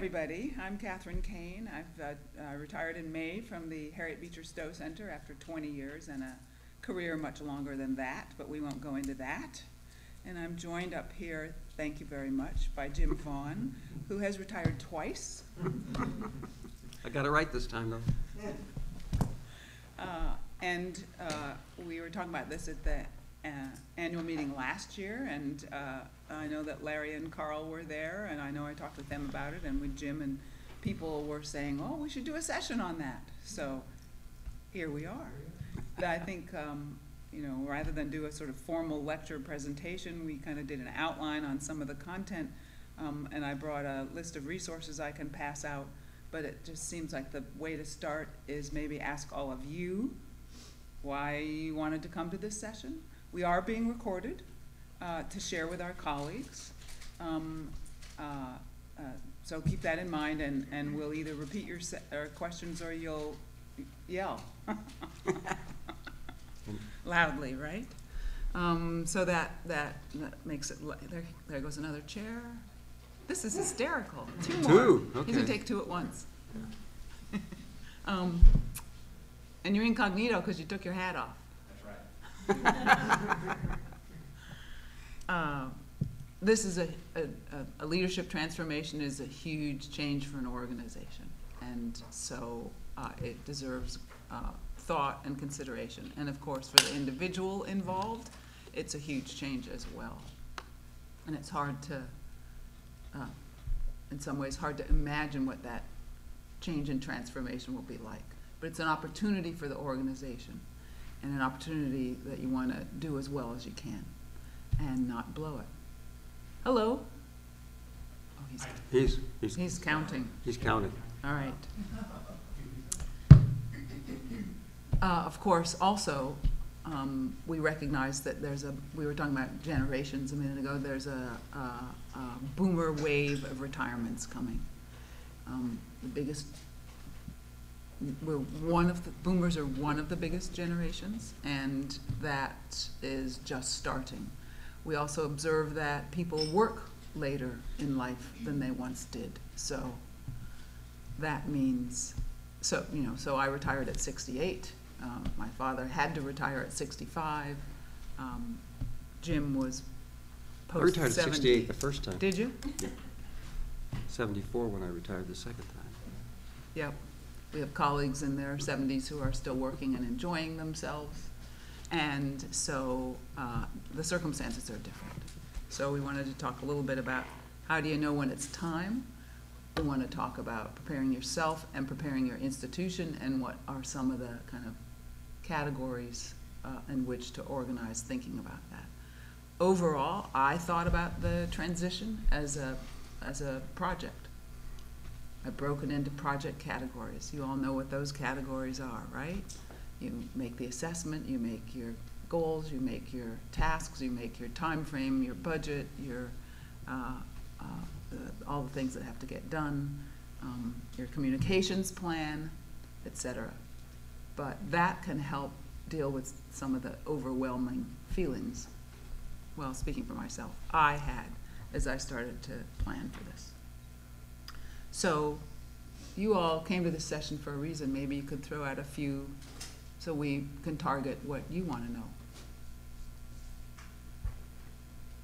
everybody. I'm Catherine Kane. I've retired in May from the Harriet Beecher Stowe Center after 20 years and a career much longer than that, but we won't go into that. And I'm joined up here, thank you very much, by Jim Vaughn, who has retired twice. I got it right this time, though. We were talking about this at the annual meeting last year, and I know that Larry and Carl were there, and I know I talked with them about it, and with Jim, and people were saying, oh, we should do a session on that. So here we are. But I think, you know, rather than do a sort of formal lecture presentation, we kind of did an outline on some of the content, and I brought a list of resources I can pass out, but it just seems like the way to start is maybe ask all of you why you wanted to come to this session. We are being recorded to share with our colleagues, so keep that in mind, and we'll either repeat your questions or you'll yell loudly, right? So that makes it, there goes another chair. This is hysterical. Two. Okay. He's gonna take two at once. Yeah. And you're incognito because you took your hat off. This is a leadership transformation is a huge change for an organization, and so it deserves thought and consideration, and of course for the individual involved it's a huge change as well, and it's hard to in some ways hard to imagine what that change and transformation will be like, but it's an opportunity for the organization and an opportunity that you want to do as well as you can and not blow it. Hello. Oh, he's counting. He's counting. All right. Of course, also, we recognize that there's a, we were talking about generations a minute ago, there's a boomer wave of retirements coming. The biggest, boomers are one of the biggest generations, and that is just starting. We also observe that people work later in life than they once did. So that means, so you know, so I retired at 68. My father had to retire at 65. Jim was post 70. I retired at 68 the first time. Did you? Yeah. 74 when I retired the second time. Yep. We have colleagues in their 70s who are still working and enjoying themselves. And so the circumstances are different. So we wanted to talk a little bit about how do you know when it's time. We want to talk about preparing yourself and preparing your institution, and what are some of the kind of categories in which to organize thinking about that. Overall, I thought about the transition as a project. I've broken into project categories. You all know what those categories are, right? You make the assessment, you make your goals, you make your tasks, you make your time frame, your budget, your all the things that have to get done, your communications plan, etc. But that can help deal with some of the overwhelming feelings, well, speaking for myself, I had as I started to plan for this. So you all came to this session for a reason. Maybe you could throw out a few so we can target what you want to know.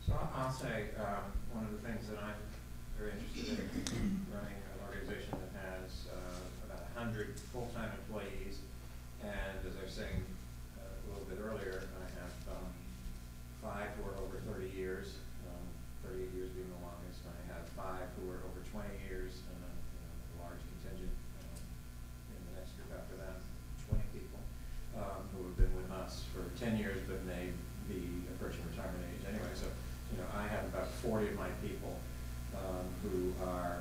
So I'll say one of the things that I'm very interested in running an organization that has about 100 full-time employees, and as I was saying a little bit earlier, I have 5 who are over 30 years, 38 years being the longest, and I have 5 who are over 20 years, and a large contingent in the next group after that, 20 people who have been with us for 10 years but may be approaching retirement age anyway. So you know, I have about 40 of my people who are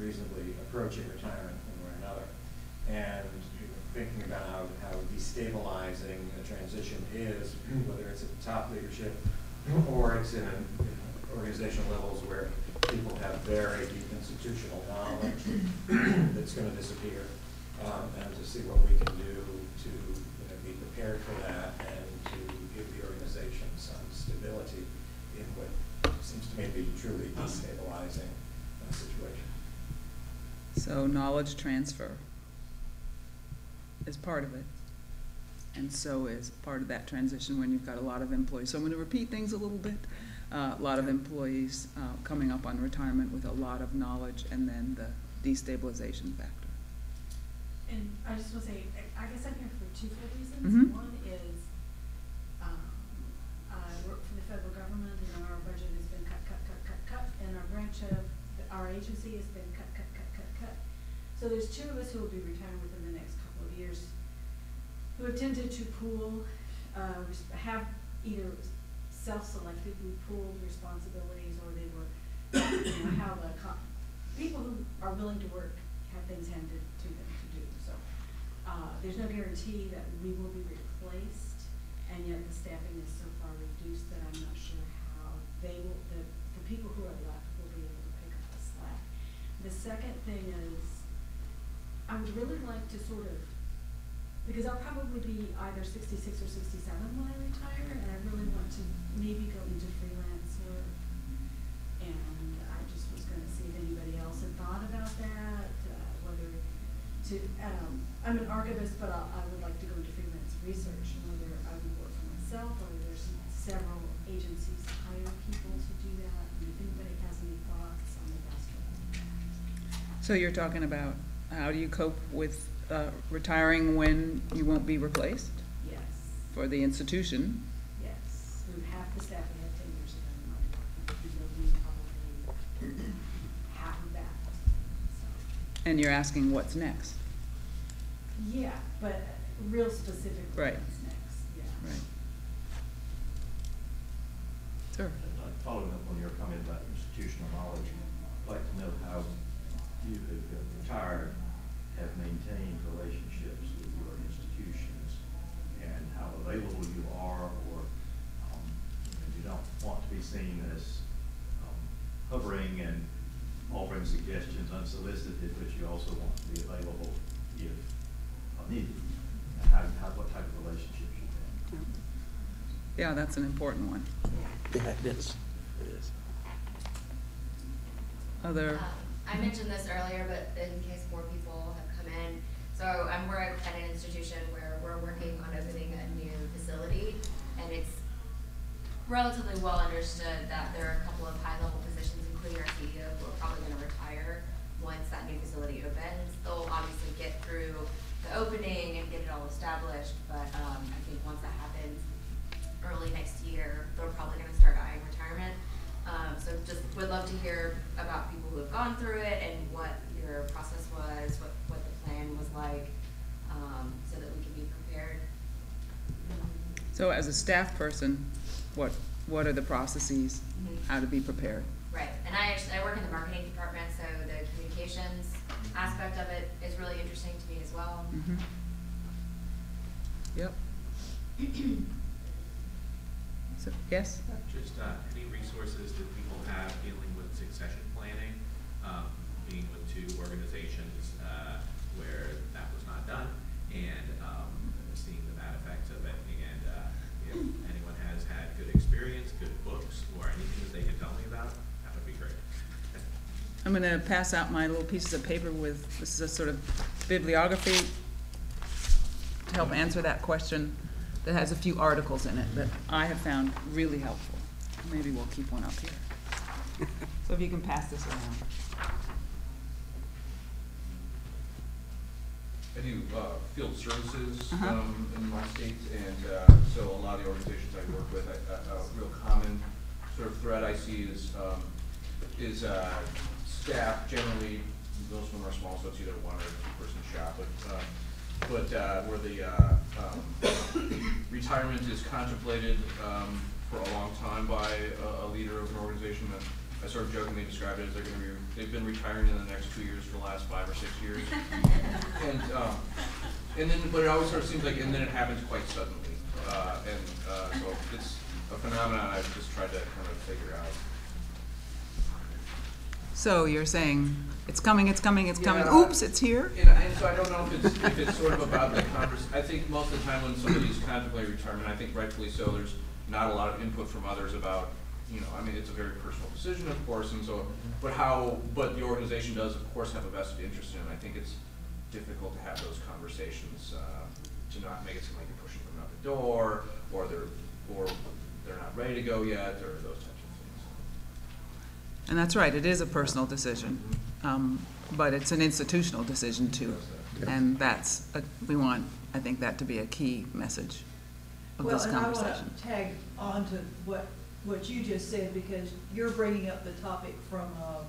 reasonably approaching retirement one way or another. And you know, thinking about how destabilizing a transition is, whether it's at the top leadership or it's in organizational levels where people have very deep institutional knowledge that's going to disappear, and to see what we can do to be prepared for that and to give the organization some stability in what seems to me to be truly destabilizing situation. So knowledge transfer is part of it. And so is part of that transition when you've got a lot of employees. So I'm going to repeat things a little bit. A lot of employees coming up on retirement with a lot of knowledge, and then the destabilization factor. And I just want to say, I guess I'm here for two reasons. Mm-hmm. One is I work for the federal government, and our budget has been cut, cut, cut, cut, cut, and our branch of our agency has been cut, cut, cut, cut, cut. So there's two of us who will be retiring within the next couple of years, who have tended to pool, have either self-selected, who pooled responsibilities, or they were, you know, how the people who are willing to work have things handed to them to do. So there's no guarantee that we will be replaced, and yet the staffing is so far reduced that I'm not sure how they will, the people who are left will be able to pick up the slack. The second thing is, I would really like to sort of, because I'll probably be either 66 or 67 when I retire, and I really want to maybe go into freelance work. And I just was going to see if anybody else had thought about that, whether to, I'm an archivist, but I would like to go into freelance research, and whether I would work for myself, or there's several agencies that hire people to do that, and if anybody has any thoughts on the best way. So you're talking about how do you cope with retiring when you won't be replaced? Yes. For the institution? Yes. We have half the staff we had 10 years ago. We probably half of that. So. And you're asking what's next? Yeah, but real specifically, right. What's next. Yeah. Right. Sure. Following up on your comment about institutional knowledge, I'd like to know how you have retired have maintained relationships with your institutions, and how available you are, or you don't want to be seen as hovering and offering suggestions unsolicited, but you also want to be available if needed. What type of relationships you have? Yeah, that's an important one. Yeah, it is. It is. Other. I mentioned this earlier, but in case more people have come in, so we're at an institution where we're working on opening a new facility, and it's relatively well understood that there are a couple of high-level positions, including our CEO, who are probably going to retire once that new facility opens. They'll obviously get through the opening and get it all established, but I think once that happens early next year, they're probably going to start eyeing retirement. So just would love to hear about people who have gone through it and what your process was, what the plan was like, so that we can be prepared. So as a staff person, what are the processes, how to be prepared? Right, and I work in the marketing department, so the communications aspect of it is really interesting to me as well. Mm-hmm. Yep. So, yes? Just any resources that people have dealing with succession planning, being with two organizations where that was not done, and seeing the bad effects of it, and if anyone has had good experience, good books, or anything that they can tell me about, that would be great. I'm going to pass out my little pieces of paper with, this is a sort of bibliography to help answer that question. That has a few articles in it that I have found really helpful. Maybe we'll keep one up here. So if you can pass this around. I do field services in my state, and so a lot of the organizations I work with, a real common sort of thread I see is staff generally, most of them are small, so it's either one or two-person shop, but where the retirement is contemplated for a long time by a leader of an organization that I sort of jokingly described it as they've been retiring in the next 2 years for the last 5 or 6 years, and then but it always sort of seems like and then it happens quite suddenly, and so it's a phenomenon I've just tried to kind of figure out. So you're saying it's coming, it's coming, it's coming. Oops, it's here. And so I don't know if it's sort of about the conversation. I think most of the time when somebody's contemplating retirement, I think rightfully so, there's not a lot of input from others about you know, I mean, it's a very personal decision, of course, and so, but the organization does, of course, have a vested interest in it. I think it's difficult to have those conversations to not make it seem like you're pushing them out the door, or they're not ready to go yet, or those types of things. And that's right, it is a personal decision, but it's an institutional decision too, and that's, we want, I think, that to be a key message of this conversation. Well, and I want to tag on to what you just said, because you're bringing up the topic from an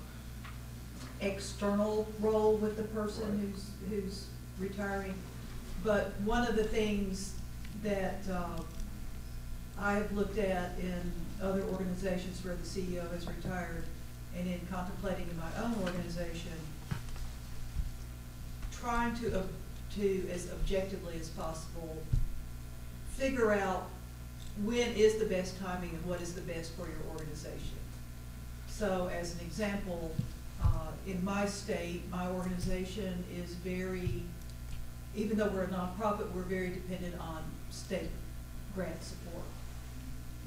external role with the person who's retiring. But one of the things that I've looked at in other organizations where the CEO has retired, and in contemplating in my own organization, trying to as objectively as possible figure out when is the best timing and what is the best for your organization. So as an example, in my state, my organization is very, even though we're a nonprofit, we're very dependent on state grant support.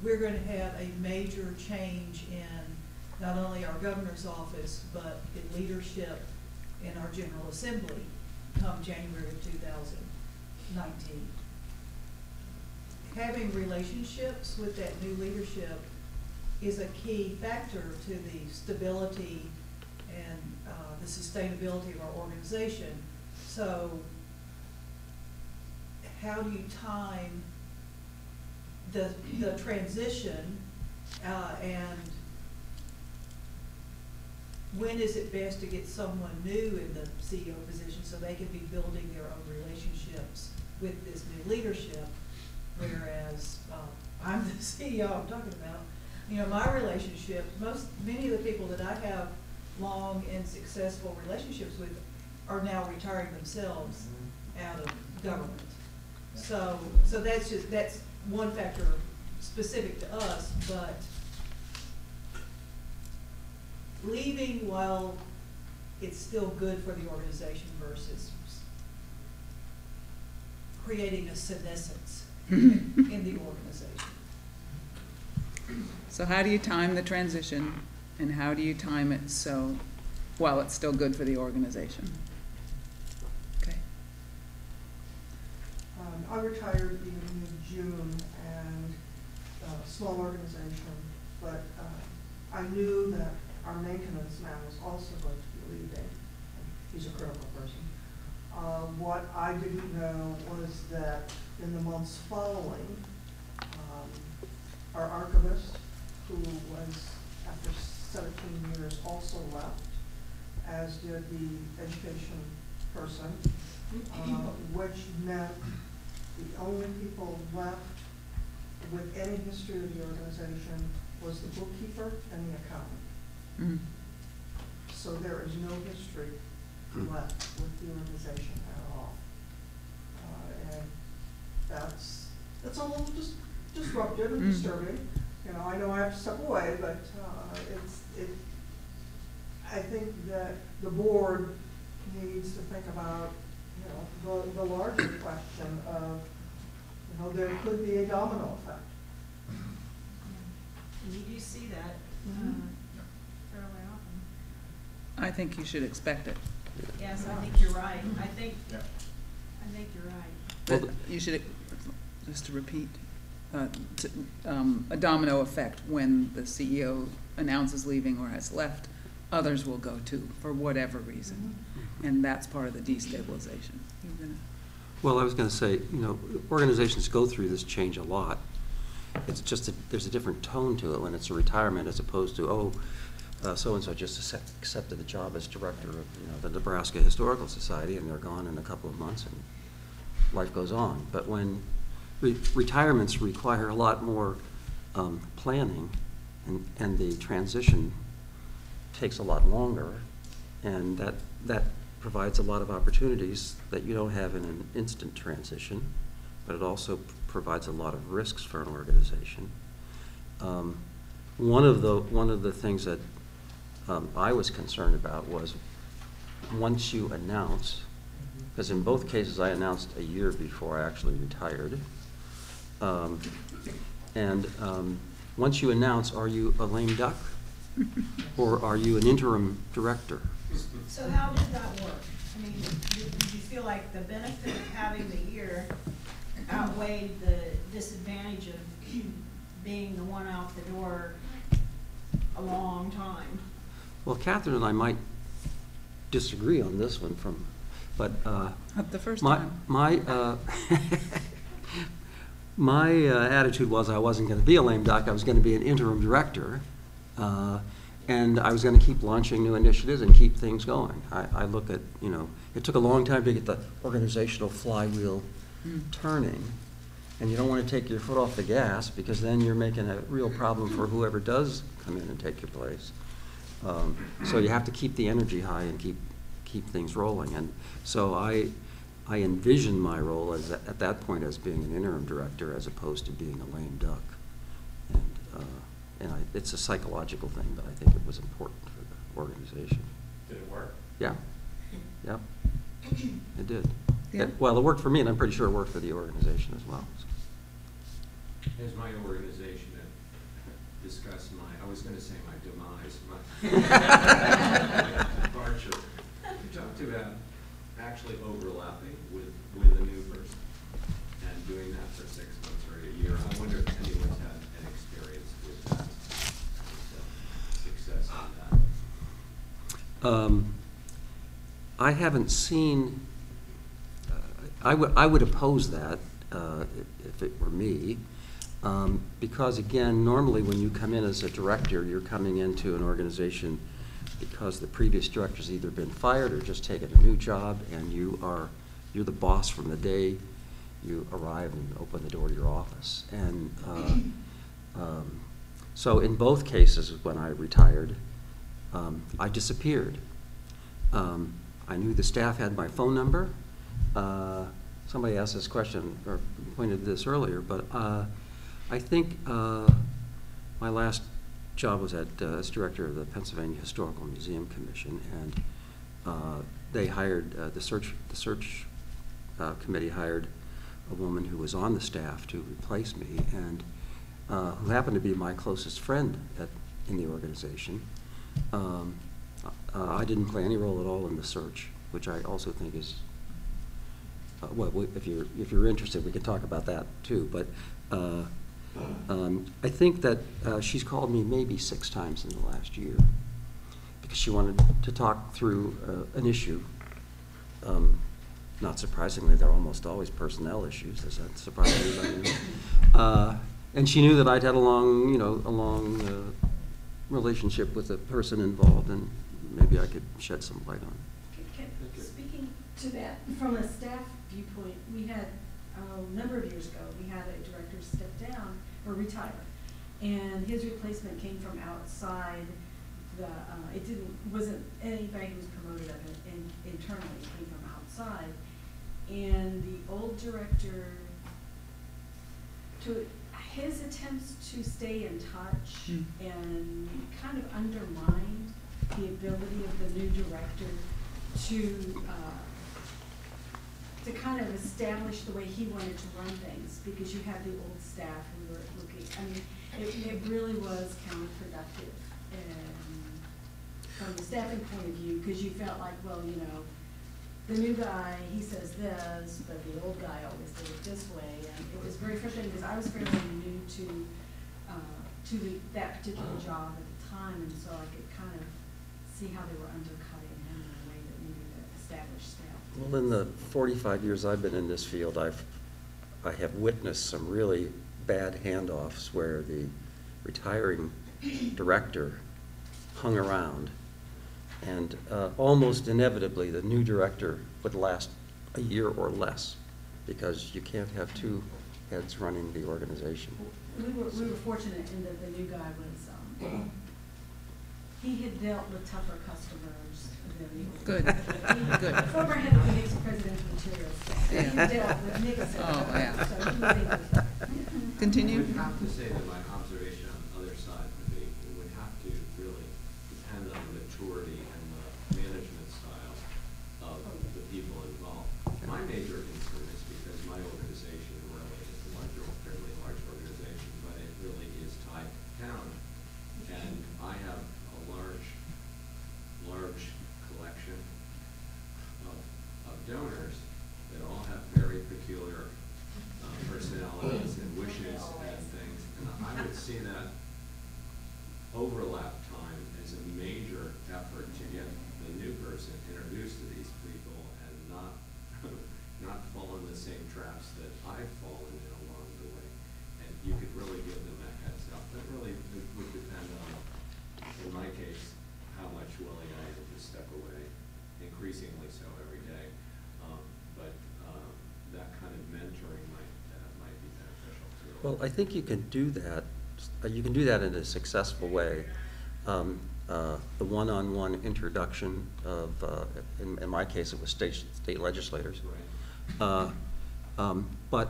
We're going to have a major change in not only our governor's office, but in leadership in our General Assembly come January of 2019. Having relationships with that new leadership is a key factor to the stability and the sustainability of our organization. So how do you time the transition and when is it best to get someone new in the CEO position so they can be building their own relationships with this new leadership? Whereas I'm the CEO I'm talking about, you know, my relationships, many of the people that I have long and successful relationships with are now retiring themselves out of government. So that's one factor specific to us, but leaving while it's still good for the organization versus creating a senescence in the organization. So how do you time the transition, and how do you time it so while it's still good for the organization? Okay. I retired in June, and a small organization, but I knew that our maintenance man was also going to be leaving. He's a critical person. What I didn't know was that in the months following, our archivist, who was after 17 years also left, as did the education person, which meant the only people left with any history of the organization was the bookkeeper and the accountant. Mm-hmm. So there is no history left with the organization at all, and that's a little disruptive and disturbing. You know I have to step away, but I think that the board needs to think about, you know, the larger question of, you know, there could be a domino effect. You see that. I think you should expect it. Yes, I think you're right. I think you're right. Well, you should, just to repeat, a domino effect. When the CEO announces leaving or has left, others will go too, for whatever reason. And that's part of the destabilization. Well, I was going to say, you know, organizations go through this change a lot. It's just that there's a different tone to it when it's a retirement as opposed to, oh, so-and-so just accepted the job as director of, you know, the Nebraska Historical Society, and they're gone in a couple of months, and life goes on. But when retirements require a lot more planning, and the transition takes a lot longer, and that provides a lot of opportunities that you don't have in an instant transition, but it also provides a lot of risks for an organization. One of the things that I was concerned about was once you announce, because in both cases I announced a year before I actually retired, once you announce, are you a lame duck or are you an interim director? So how did that work? I mean, did you feel like the benefit of having the year outweighed the disadvantage of being the one out the door a long time? Well, Catherine and I might disagree on this one from, but the first my attitude was I wasn't going to be a lame duck. I was going to be an interim director, and I was going to keep launching new initiatives and keep things going. I look at, you know, it took a long time to get the organizational flywheel turning, and you don't want to take your foot off the gas because then you're making a real problem for whoever does come in and take your place. So you have to keep the energy high and keep things rolling. And so I envisioned my role as at that point as being an interim director as opposed to being a lame duck. And it's a psychological thing, but I think it was important for the organization. Did it work? Yeah. Yeah. It did. Yeah. Well, it worked for me, and I'm pretty sure it worked for the organization as well. So. As my organization discussed my, I was going to say my demise, my departure. We talked about actually overlapping with a new person and doing that for 6 months or a year. I wonder if anyone's had an experience with that, success on that. I haven't seen, I would oppose that if it were me. Because again, normally when you come in as a director, you're coming into an organization because the previous director's either been fired or just taken a new job, and you're the boss from the day you arrive and open the door to your office. And so in both cases, when I retired, I disappeared. I knew the staff had my phone number. Somebody asked this question or pointed this earlier, but I think my last job was as director of the Pennsylvania Historical Museum Commission, and they hired, the search committee hired a woman who was on the staff to replace me, and who happened to be my closest friend in the organization. I didn't play any role at all in the search, which I also think is, well, if you're interested, we can talk about that too, but I think that she's called me maybe 6 times in the last year because she wanted to talk through an issue. Not surprisingly, they're almost always personnel issues. Is that surprising? And she knew that I'd had a long relationship with the person involved, and maybe I could shed some light on it. Speaking to that, from a staff viewpoint, we had a number of years ago, we had a director step down or retire, and his replacement came from outside the. It wasn't anybody who was promoted up internally. It came from outside, and the old director, to his attempts to stay in touch and kind of undermined the ability of the new director to kind of establish the way he wanted to run things, because you had the old staff who were looking. I mean, it really was counterproductive from the staffing point of view, because you felt like, well, you know, the new guy, he says this, but the old guy always did it this way. And it was very frustrating because I was fairly new to that particular job at the time, and so I could kind of see how they were undercutting him in a way that needed to establish staff. Well, in the 45 years I've been in this field, I have witnessed some really bad handoffs where the retiring director hung around, and almost inevitably the new director would last a year or less, because you can't have 2 heads running the organization. We were fortunate in that the new guy was, he had dealt with tougher customers. Good. Good. Former head of the Nixon presidential materials. Yeah. He dealt with Nixon. Oh, yeah. So he was continue. I would have to say that my observation on the other side would be it would have to really depend on the maturity and the management style of the people involved. My major concern is because my organization really is a fairly large organization, but it really is tied donors that all have very peculiar personalities and wishes and things. And I would see that overlap time as a major effort to get the new person introduced to these people and not fall in the same traps that I've fallen in along the way. And you could really give them that kind of stuff. That really would depend on, in my case, how much willing I am to step away, increasingly so every day. That kind of mentoring might be beneficial to it. Well, I think you can do that. You can do that in a successful way. The one-on-one introduction of, in my case, it was state legislators. Right. But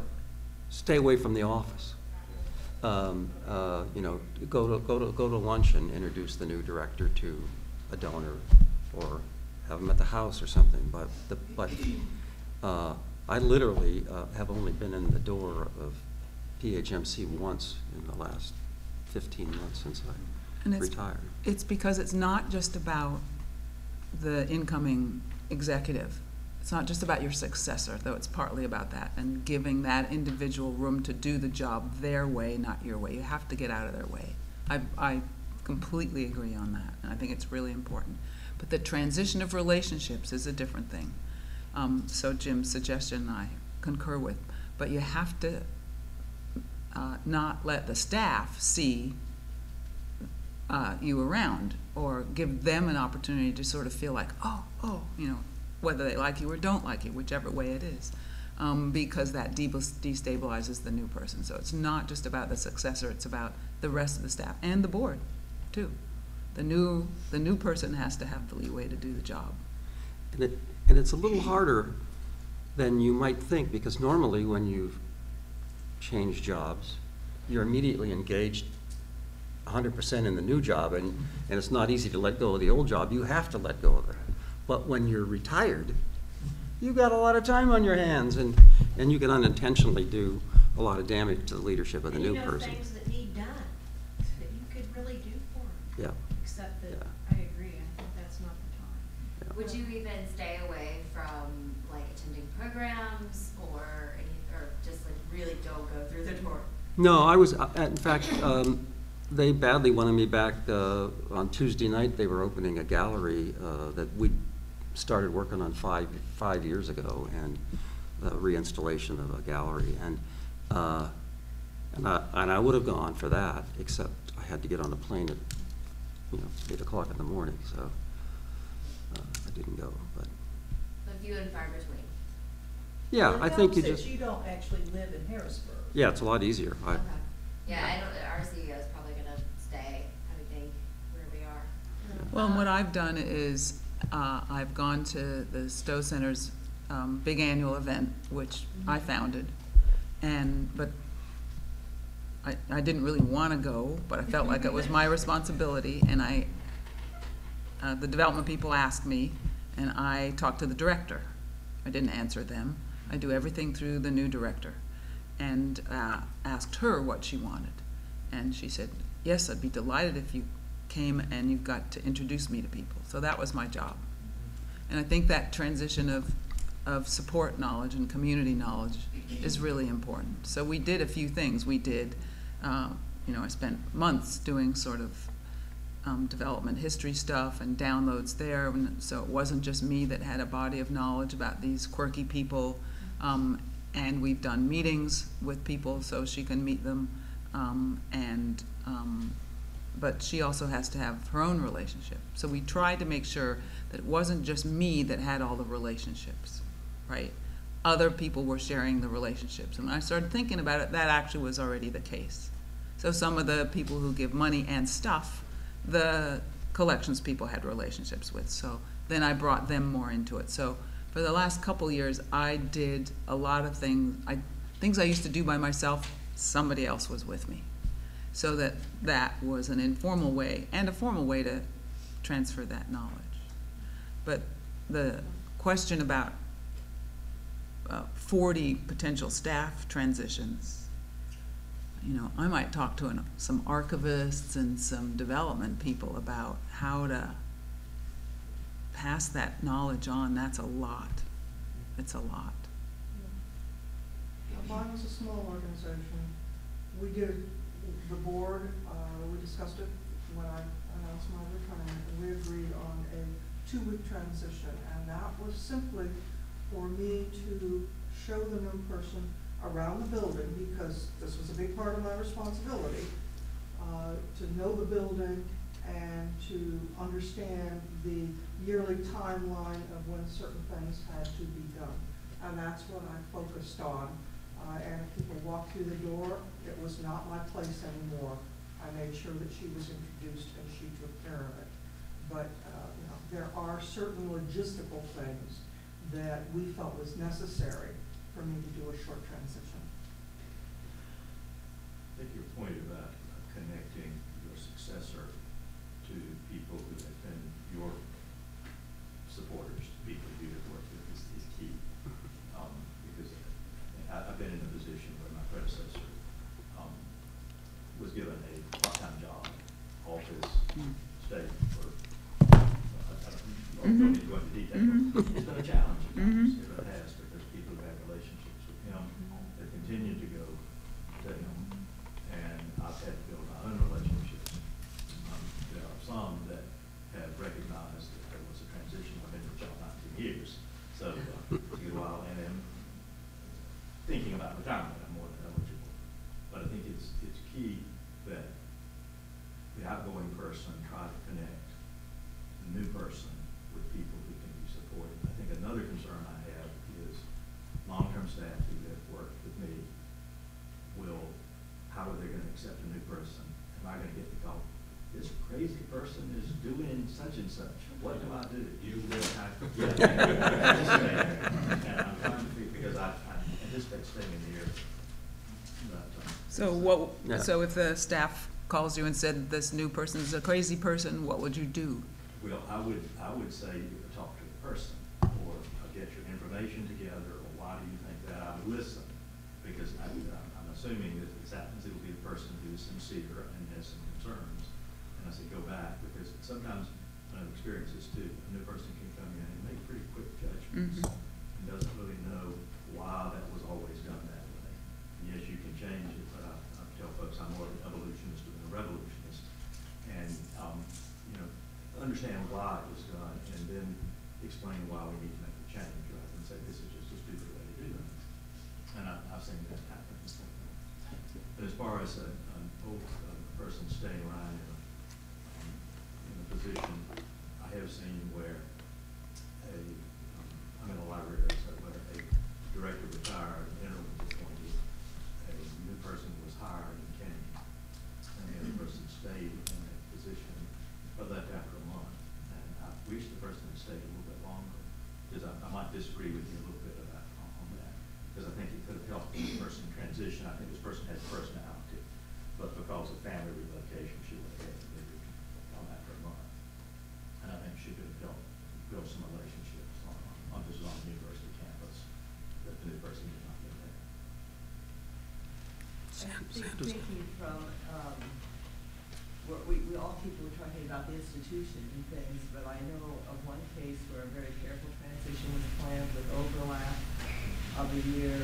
stay away from the office. You know, go to lunch and introduce the new director to a donor, or have them at the house or something. But I literally have only been in the door of PHMC once in the last 15 months since I retired. It's because it's not just about the incoming executive. It's not just about your successor, though it's partly about that, and giving that individual room to do the job their way, not your way. You have to get out of their way. I completely agree on that, and I think it's really important. But the transition of relationships is a different thing. So Jim's suggestion I concur with, but you have to not let the staff see you around, or give them an opportunity to sort of feel like, oh, you know, whether they like you or don't like you, whichever way it is, because that destabilizes the new person. So it's not just about the successor, it's about the rest of the staff and the board, too. The new person has to have the leeway to do the job. And it's a little harder than you might think, because normally when you've change jobs, you're immediately engaged 100% in the new job, and it's not easy to let go of the old job. You have to let go of it. But when you're retired, you've got a lot of time on your hands, and you can unintentionally do a lot of damage to the leadership of the new person. Things that need done that you could really do for them. Yeah. Except that, yeah. I agree, I think that's not the time. Yeah. Would you even stay away from like attending programs or anything? Really don't go through the door. No, I was, in fact, they badly wanted me back on Tuesday night. They were opening a gallery that we started working on five years ago, and the reinstallation of a gallery. And I would have gone for that, except I had to get on a plane at 8 o'clock in the morning, so I didn't go. But a few and far between. Yeah, well, I think you don't actually live in Harrisburg. Yeah, it's a lot easier. Okay. Yeah, our CEO is probably going to stay, I would think, where we are. Yeah. Well, what I've done is I've gone to the Stowe Center's big annual event, which I founded, but I didn't really want to go, but I felt like it was my responsibility, and the development people asked me, and I talked to the director. I didn't answer them. I do everything through the new director, and asked her what she wanted. And she said, yes, I'd be delighted if you came and you got to introduce me to people. So that was my job. And I think that transition of support knowledge and community knowledge is really important. So we did a few things. We did, I spent months doing sort of development history stuff and downloads there. And so it wasn't just me that had a body of knowledge about these quirky people. And we've done meetings with people so she can meet them, but she also has to have her own relationship. So we tried to make sure that it wasn't just me that had all the relationships, right? Other people were sharing the relationships. And when I started thinking about it, that actually was already the case. So some of the people who give money and stuff, the collections people had relationships with. So then I brought them more into it. So for the last couple years, I did a lot of things. Things I used to do by myself, somebody else was with me. So that was an informal way and a formal way to transfer that knowledge. But the question about 40 potential staff transitions, I might talk to some archivists and some development people about how to pass that knowledge on. That's a lot. It's a lot. Yeah. Mine was a small organization. We did, the board, we discussed it when I announced my retirement, and we agreed on a 2-week transition, and that was simply for me to show the new person around the building, because this was a big part of my responsibility, to know the building and to understand the yearly timeline of when certain things had to be done. And that's what I focused on. And if people walked through the door, it was not my place anymore. I made sure that she was introduced and she took care of it. But you know, there are certain logistical things that we felt was necessary for me to do a short transition. I think your point about connecting your successor to people who have been your supporters, people who have worked with, is key. Because I've been in a position where my predecessor was given a part-time job, office, state, or I don't know, go into detail. It's been a challenge at times, it has, because people have had relationships with him that continue to go to him, and I've had to build my own relationships. There are some that have recognized that there was a transition. I've been in the job 19 years, so it took a while, and I'm thinking about retirement. I'm more than eligible, but I think it's key that the outgoing person try to connect the new person with people who can be supported. I think another concern I have is long-term staff who have worked with me will, how are they going to accept a new person? Am I going to get the call? This crazy person is doing such and such. What do I do? You will have to get because I anticipate staying in the air. So what? Yeah. So if the staff calls you and said this new person is a crazy person, what would you do? Well, I would say talk to the person, or get your information together, or why do you think that? I would listen, because I'm assuming that this happens, it will be a person who is sincere and has some concerns. And I say go back, because sometimes when I've experienced this too, a new person can come in and make pretty quick judgments and doesn't really know why that was always done that way. And yes, you can change it, but I tell folks I'm more of an evolutionist than a revolutionist. And understand why it was done, and then explain why we need to make a change, rather than say this is just a stupid way to do things. And I've seen that happen. But as far as an old person staying around in a position, I have seen where I'm in a library, so where a director retired, an interim was appointed, a new person was hired and came, and the other person stayed in that position, but left after a month. And I wish the person had stayed a little bit longer, because I might disagree with you a little bit about on that, because I think it could have helped this person transition. I think this person has personality, but because of family relocation, she would have had to leave after a month. And I think she could have helped build some relationships on this on the university campus that the new person did not get there. Thinking from we all people were talking about the institution and things, but I know of one case where a very careful transition was planned with overlap of a year,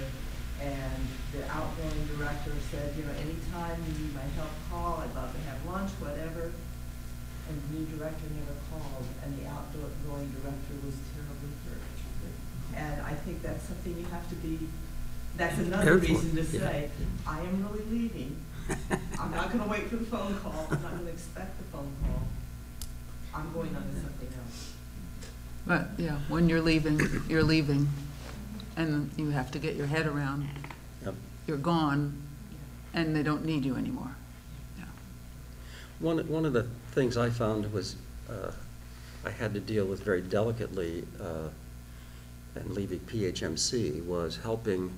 and the outgoing director said, you know, anytime you need my help, call. I'd love to have lunch, whatever. And the new director never called, and the outgoing director was terribly hurt. And I think that's something you have to be, that's another reason to say, I am really leaving. I'm not going to wait for the phone call. I'm not going to expect the phone call. I'm going on to something else. But yeah, when you're leaving, and you have to get your head around. Yep. You're gone, and they don't need you anymore. Yeah. One of the things I found was I had to deal with very delicately, and leaving PHMC was helping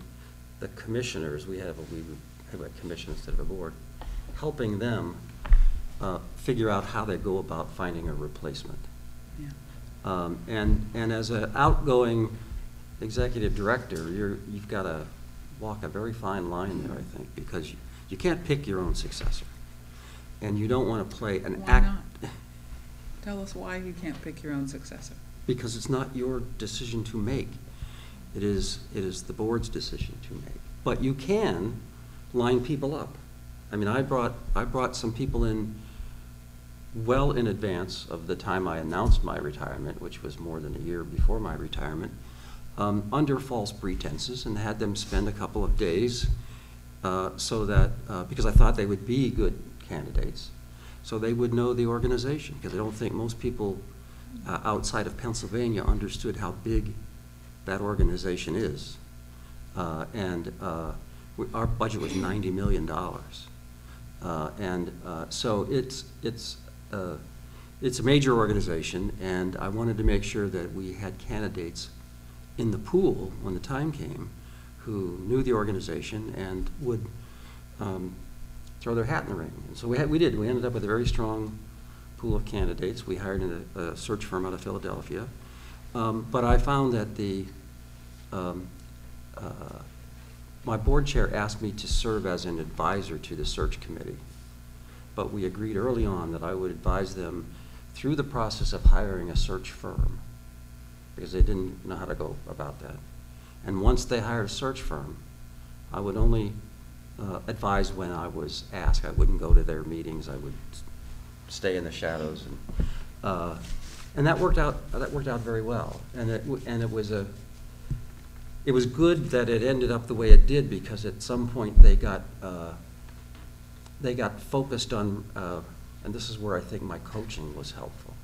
the commissioners. We have a commission instead of a board, helping them figure out how they go about finding a replacement. Yeah. And as an outgoing executive director, you've got to walk a very fine line there, I think, because you can't pick your own successor, and you don't want to play an act. Why not? Tell us why you can't pick your own successor. Because it's not your decision to make. It is the board's decision to make. But you can line people up. I mean, I brought some people in well in advance of the time I announced my retirement, which was more than a year before my retirement, under false pretenses, and had them spend a couple of days so that, because I thought they would be good candidates, so they would know the organization, because I don't think most people outside of Pennsylvania understood how big that organization is. Our budget was $90 million. So it's a major organization, and I wanted to make sure that we had candidates in the pool when the time came who knew the organization and would throw their hat in the ring. And so we ended up with a very strong pool of candidates. We hired a search firm out of Philadelphia. But I found that my board chair asked me to serve as an advisor to the search committee. But we agreed early on that I would advise them through the process of hiring a search firm, because they didn't know how to go about that. And once they hired a search firm, I would only advise when I was asked. I wouldn't go to their meetings. I would stay in the shadows. And that worked out. That worked out very well. It was good that it ended up the way it did, because at some point they got focused on. And this is where I think my coaching was helpful.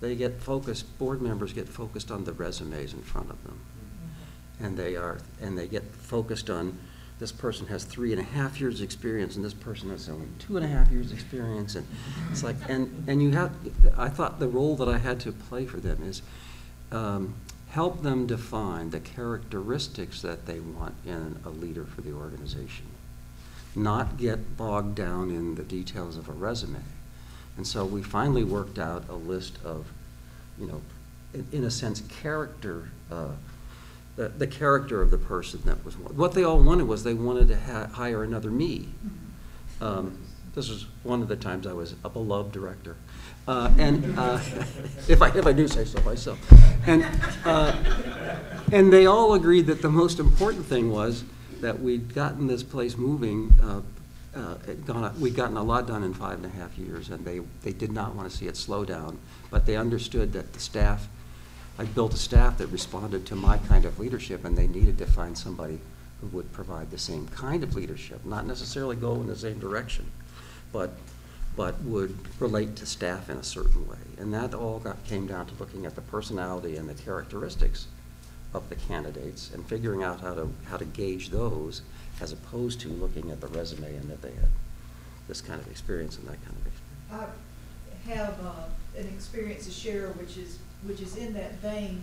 They get focused. Board members get focused on the resumes in front of them, and they get focused on. This person has 3.5 years experience, and this person has only 2.5 years experience, and it's like, and you have, I thought the role that I had to play for them is help them define the characteristics that they want in a leader for the organization, not get bogged down in the details of a resume. And so we finally worked out a list of, in a sense, character, the character of the person that was what they all wanted was they wanted to hire another me. This was one of the times I was a beloved director, if I do say so myself. And they all agreed that the most important thing was that we'd gotten this place moving. We'd gotten a lot done in 5.5 years, and they did not want to see it slow down. But they understood that the staff. I built a staff that responded to my kind of leadership, and they needed to find somebody who would provide the same kind of leadership, not necessarily go in the same direction, but would relate to staff in a certain way. And that all came down to looking at the personality and the characteristics of the candidates and figuring out how to gauge those, as opposed to looking at the resume and that they had this kind of experience and that kind of experience. I have an experience to share, which is in that vein.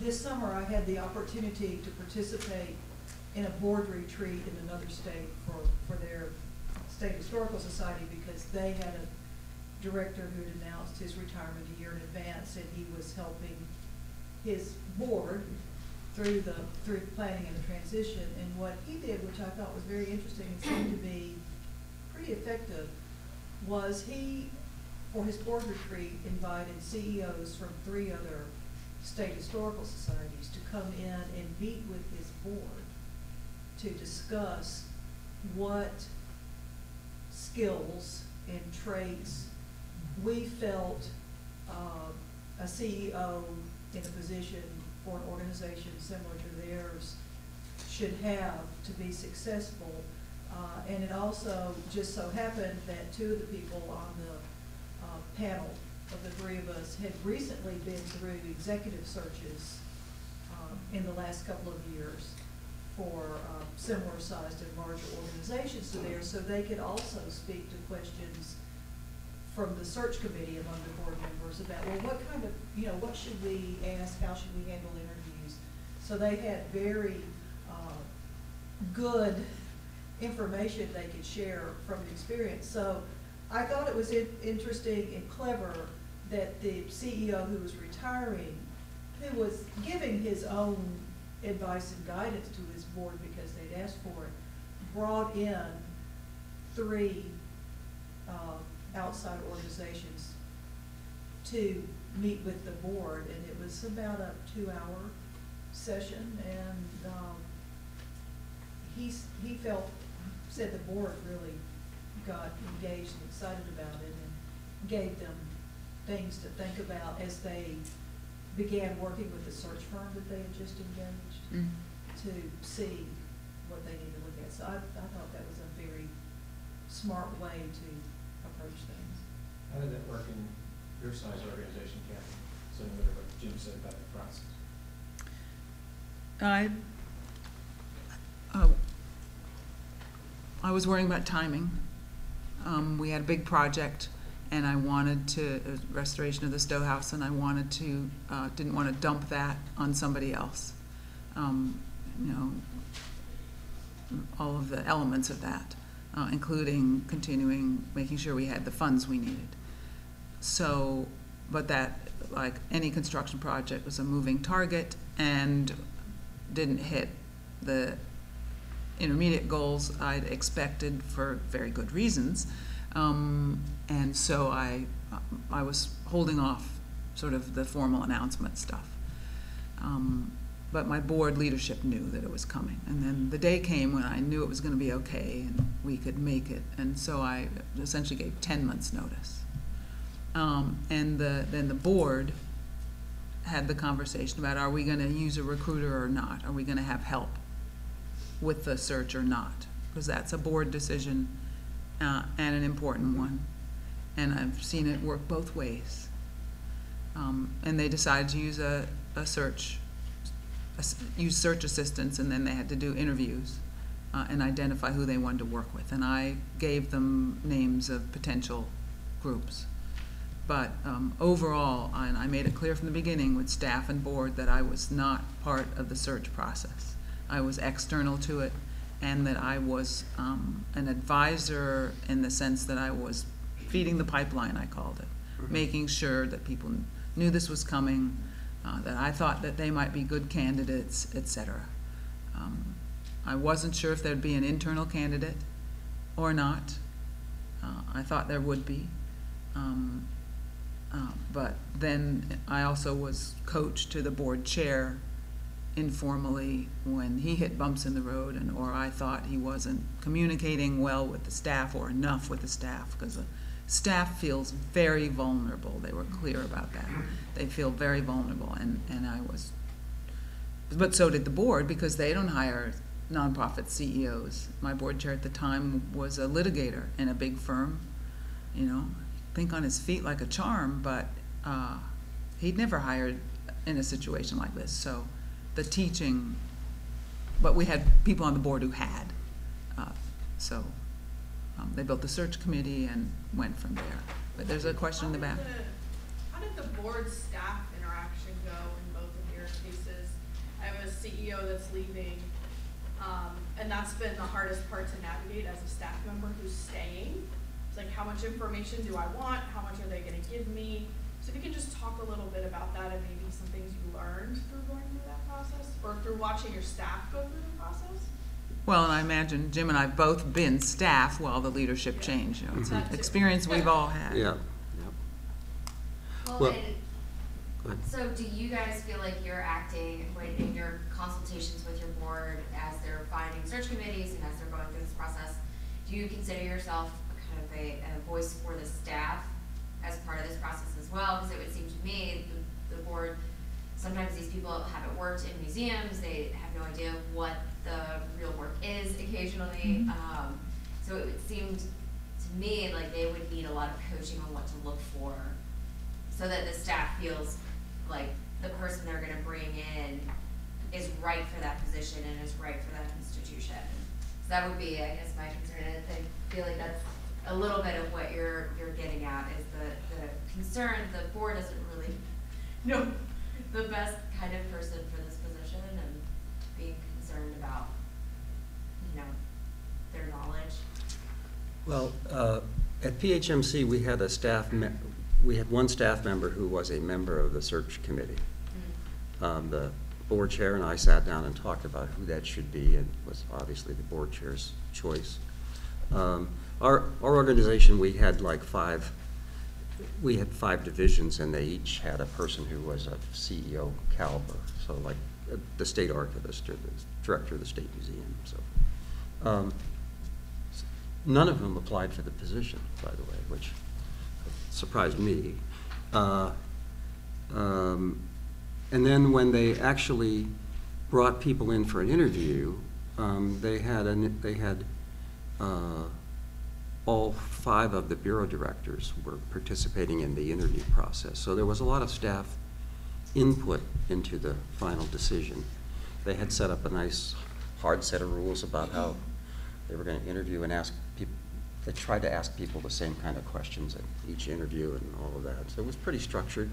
This summer I had the opportunity to participate in a board retreat in another state for their state historical society, because they had a director who had announced his retirement a year in advance, and he was helping his board through planning and the transition. And what he did, which I thought was very interesting and seemed to be pretty effective, was he, for his board retreat, invited CEOs from 3 other state historical societies to come in and meet with his board to discuss what skills and traits we felt a CEO in a position for an organization similar to theirs should have to be successful. And it also just so happened that 2 of the people on the panel of the 3 of us had recently been through executive searches in the last couple of years for similar sized and larger organizations to theirs, so they could also speak to questions from the search committee among the board members about, well, what kind of, what should we ask, how should we handle interviews? So they had very good information they could share from the experience. So I thought it was interesting and clever that the CEO who was retiring, who was giving his own advice and guidance to his board because they'd asked for it, brought in 3 outside organizations to meet with the board. And it was about a 2-hour session, and he said the board really got engaged and excited about it and gave them things to think about as they began working with the search firm that they had just engaged to see what they need to look at. So I thought that was a very smart way to approach things. How did that work in your size organization, Catherine, similar to what Jim said about the process? I was worrying about timing. We had a big project, and I wanted to restoration of the Stowe House, and I wanted to didn't want to dump that on somebody else. You know, all of the elements of that, including continuing making sure we had the funds we needed. So, but that, like any construction project, was a moving target and didn't hit the intermediate goals I'd expected for very good reasons. And so I was holding off sort of the formal announcement stuff. But my board leadership knew that it was coming. And then the day came when I knew it was going to be okay and we could make it. And so I essentially gave 10 months notice. And then the board had the conversation about, are we going to use a recruiter or not? Are we going to have help with the search or not? Because that's a board decision and an important one. And I've seen it work both ways. And they decided to use search assistance, and then they had to do interviews and identify who they wanted to work with. And I gave them names of potential groups. But overall, and I made it clear from the beginning with staff and board that I was not part of the search process. I was external to it, and that I was an advisor in the sense that I was feeding the pipeline, I called it, making sure that people knew this was coming, that I thought that they might be good candidates, etc. I wasn't sure if there'd be an internal candidate or not. I thought there would be. But then I also was coach to the board chair informally when he hit bumps in the road, and or I thought he wasn't communicating well with the staff or enough with the staff, because the staff feels very vulnerable. They were clear about that. They feel very vulnerable, and I was, but so did the board, because they don't hire nonprofit CEOs. My board chair at the time was a litigator in a big firm, you know, think on his feet like a charm, but he'd never hired in a situation like this. So the teaching, but we had people on the board who had. So they built the search committee and went from there. But there's a question in the back. How did the board staff interaction go in both of your cases? I have a CEO that's leaving, and that's been the hardest part to navigate as a staff member who's staying. It's like, how much information do I want? How much are they going to give me? So if you can just talk a little bit about that and maybe some things you learned through going through that process or through watching your staff go through the process? Well, and I imagine Jim and I have both been staff while the leadership changed. You know, it's an experience we've all had. Yeah. Well, so do you guys feel like you're acting in your consultations with your board as they're finding search committees and as they're going through this process, do you consider yourself kind of a voice for the staff as part of this process as well? Because it would seem to me the board, sometimes these people haven't worked in museums, they have no idea what the real work is occasionally. So it seemed to me like they would need a lot of coaching on what to look for so that the staff feels like the person they're going to bring in is right for that position and is right for that institution. So that would be, I guess, my concern. I feel like that's a little bit of what you're getting at, is the concern the board doesn't really know the best kind of person for this position and being concerned about, you know, their knowledge. Well, at PHMC we had a staff one staff member who was a member of the search committee. The board chair and I sat down and talked about who that should be, and was obviously the board chair's choice. Our organization, we had five divisions, and they each had a person who was a CEO caliber. So like the state archivist or the director of the state museum. So none of whom applied for the position, by the way, which surprised me. And then when they actually brought people in for an interview, they had all 5 of the bureau directors were participating in the interview process. So there was a lot of staff input into the final decision. They had set up a nice hard set of rules about how they were going to interview and ask people. They tried to ask people the same kind of questions at each interview and all of that. So it was pretty structured,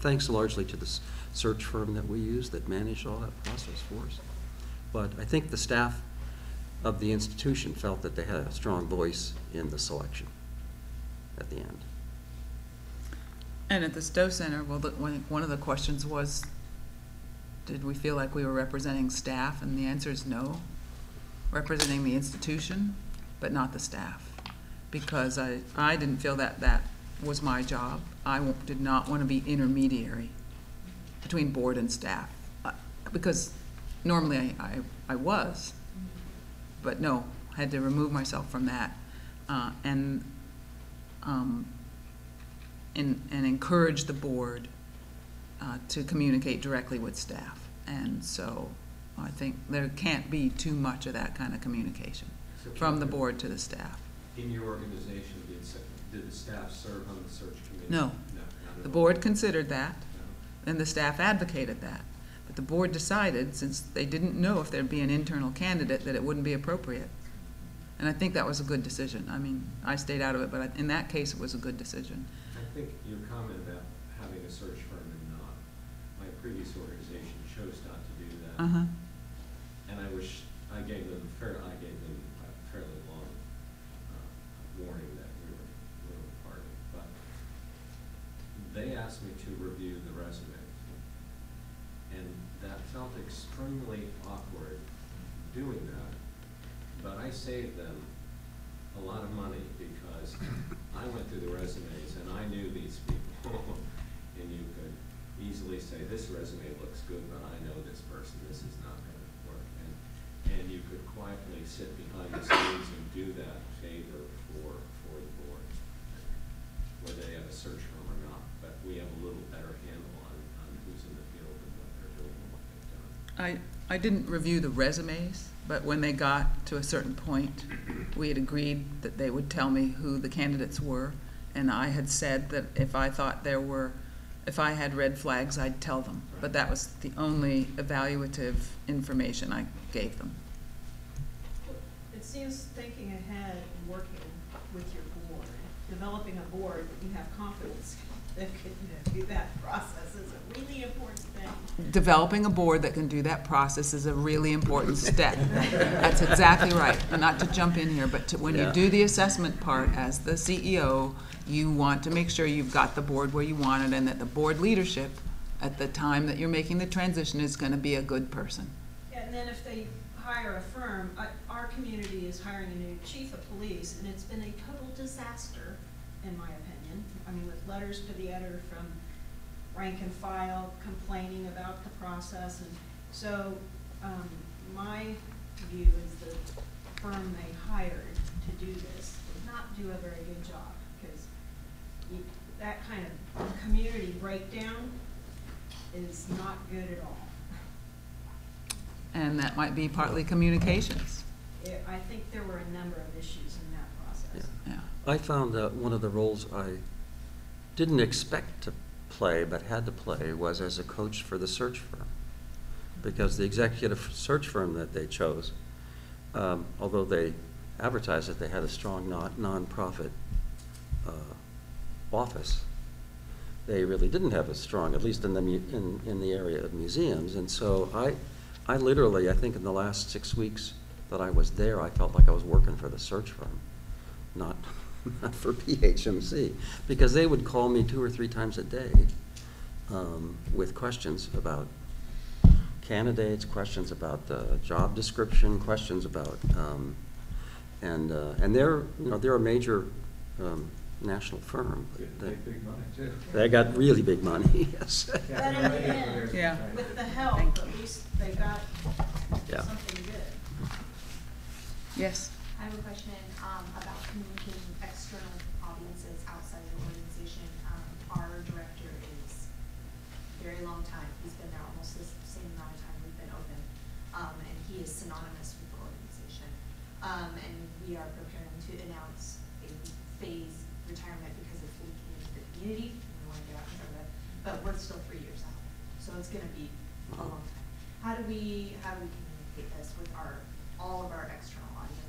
thanks largely to the search firm that we used that managed all that process for us. But I think the staff of the institution felt that they had a strong voice in the selection at the end. And at the Stowe Center, well, one of the questions was, did we feel like we were representing staff? And the answer is no. Representing the institution, but not the staff, because I didn't feel that that was my job. I did not want to be intermediary between board and staff, because normally I was, but no, I had to remove myself from that and encourage the board to communicate directly with staff. And so I think there can't be too much of that kind of communication from the board to the staff. In your organization, did the staff serve on the search committee? No. The board considered that, and the staff advocated that. But the board decided, since they didn't know if there'd be an internal candidate, that it wouldn't be appropriate. And I think that was a good decision. I mean, I stayed out of it, but in that case, it was a good decision. I think your comment about having a search firm and not, my previous organization chose not to do that. Uh-huh. And I wish I gave them a fairly long warning that we were part of it. But they asked me to review the resumes, and that felt extremely awkward doing that. But I saved them a lot of money because I went through the resumes and I knew these people, and you could easily say this resume looks good, but I know this person. This is not good. And you could quietly sit behind the scenes and do that favor for the board, whether they have a search firm or not. But we have a little better handle on who's in the field and what they're doing and what they've done. I didn't review the resumes, but when they got to a certain point, we had agreed that they would tell me who the candidates were, and I had said that if I had red flags, I'd tell them. But that was the only evaluative information I gave them. It seems thinking ahead and working with your board, developing a board that you have confidence that can do that process is a really important thing. Developing a board that can do that process is a really important step. That's exactly right. And not to jump in here, but when you do the assessment part as the CEO, you want to make sure you've got the board where you want it, and that the board leadership at the time that you're making the transition is going to be a good person. Yeah, and then if they hire a firm, our community is hiring a new chief of police, and it's been a total disaster, in my opinion. I mean, with letters to the editor from rank and file complaining about the process. And so my view is the firm they hired to do this did not do a very good job. That kind of community breakdown is not good at all. And that might be partly communications. I think there were a number of issues in that process. Yeah. Yeah. I found that one of the roles I didn't expect to play but had to play was as a coach for the search firm, because the executive search firm that they chose, although they advertised that they had a strong nonprofit office, they really didn't have as strong, at least in the area of museums. And so I literally, I think in the last 6 weeks that I was there, I felt like I was working for the search firm, not for PHMC, because they would call me 2 or 3 times a day with questions about candidates, questions about the job description, questions about and they're a major national firm. They big money too. They got really big money, yes. But in the end, yeah, with the help, at least they got something good. Yes? I have a question about communicating with external audiences outside of the organization. Our director is very long time. He's been there almost the same amount of time we've been open. And he is synonymous with the organization. And we are preparing to announce a phased retirement because it's leaking into the community. And we want to get out in front of it. But we're still 3 years out. So it's going to be a long time. How do we communicate this with all of our external audiences?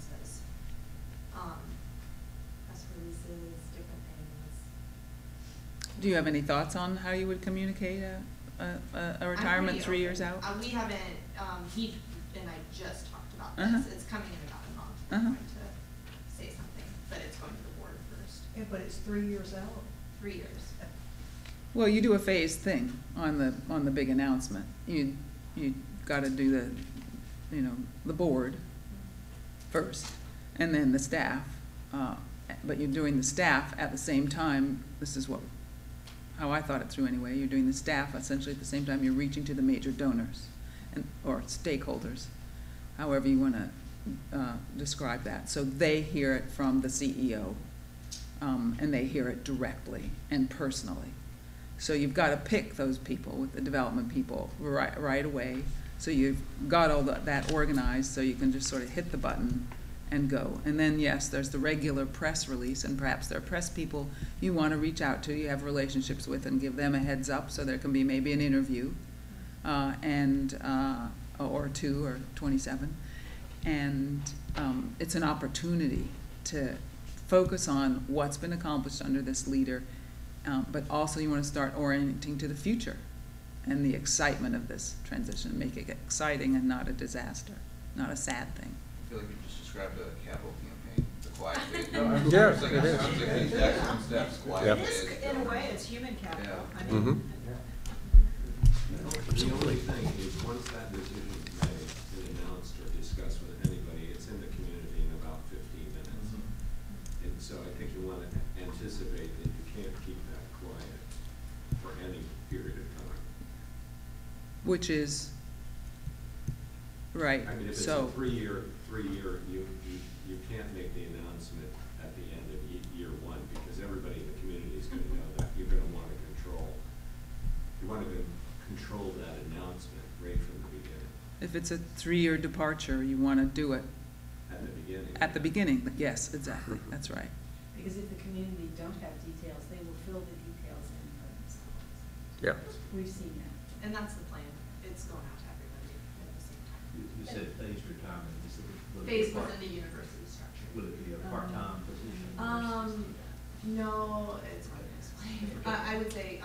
Press releases, different things. Do you have any thoughts on how you would communicate a retirement 3 years out? We haven't. He and I just talked about this. It's coming in about a month. I'm going to say something, but it's going to the board first. Yeah, but it's 3 years out. 3 years. Well, you do a phased thing on the big announcement. You got to do the the board first, and then the staff. But you're doing the staff at the same time. This is how I thought it through anyway. You're doing the staff essentially at the same time. You're reaching to the major donors or stakeholders, however you want to describe that. So they hear it from the CEO, and they hear it directly and personally. So you've got to pick those people, with the development people, right away. So you've got all that organized so you can just sort of hit the button and go. And then, yes, there's the regular press release, and perhaps there are press people you want to reach out to, you have relationships with, and give them a heads up so there can be maybe an interview. Or two or 27, and it's an opportunity to focus on what's been accomplished under this leader, but also you want to start orienting to the future and the excitement of this transition. Make it exciting and not a disaster, not a sad thing. I feel like you just described a capital campaign. The quiet days. In a way, it's human capital. Yeah. I mean, the only thing is, once that decision is made and announced or discussed with anybody, it's in the community in about 15 minutes. And so I think you want to anticipate that you can't keep that quiet for any period of time. Which is, right. I mean, if it's a three-year, you can't make the announcement at the end of year one, because everybody in the community is going to know that. You're going to want to control. You want to control that announcement right from the beginning. If it's a 3-year departure, you want to do it at the beginning. At the beginning, yes, exactly. That's right. Because if the community don't have details, they will fill the details in for themselves. Yeah. We've seen that, and that's the plan. It's going out to everybody at the same time. You said phased retirement. Phased within the university structure. Will it be a part-time position? No, it's hard to explain. I would say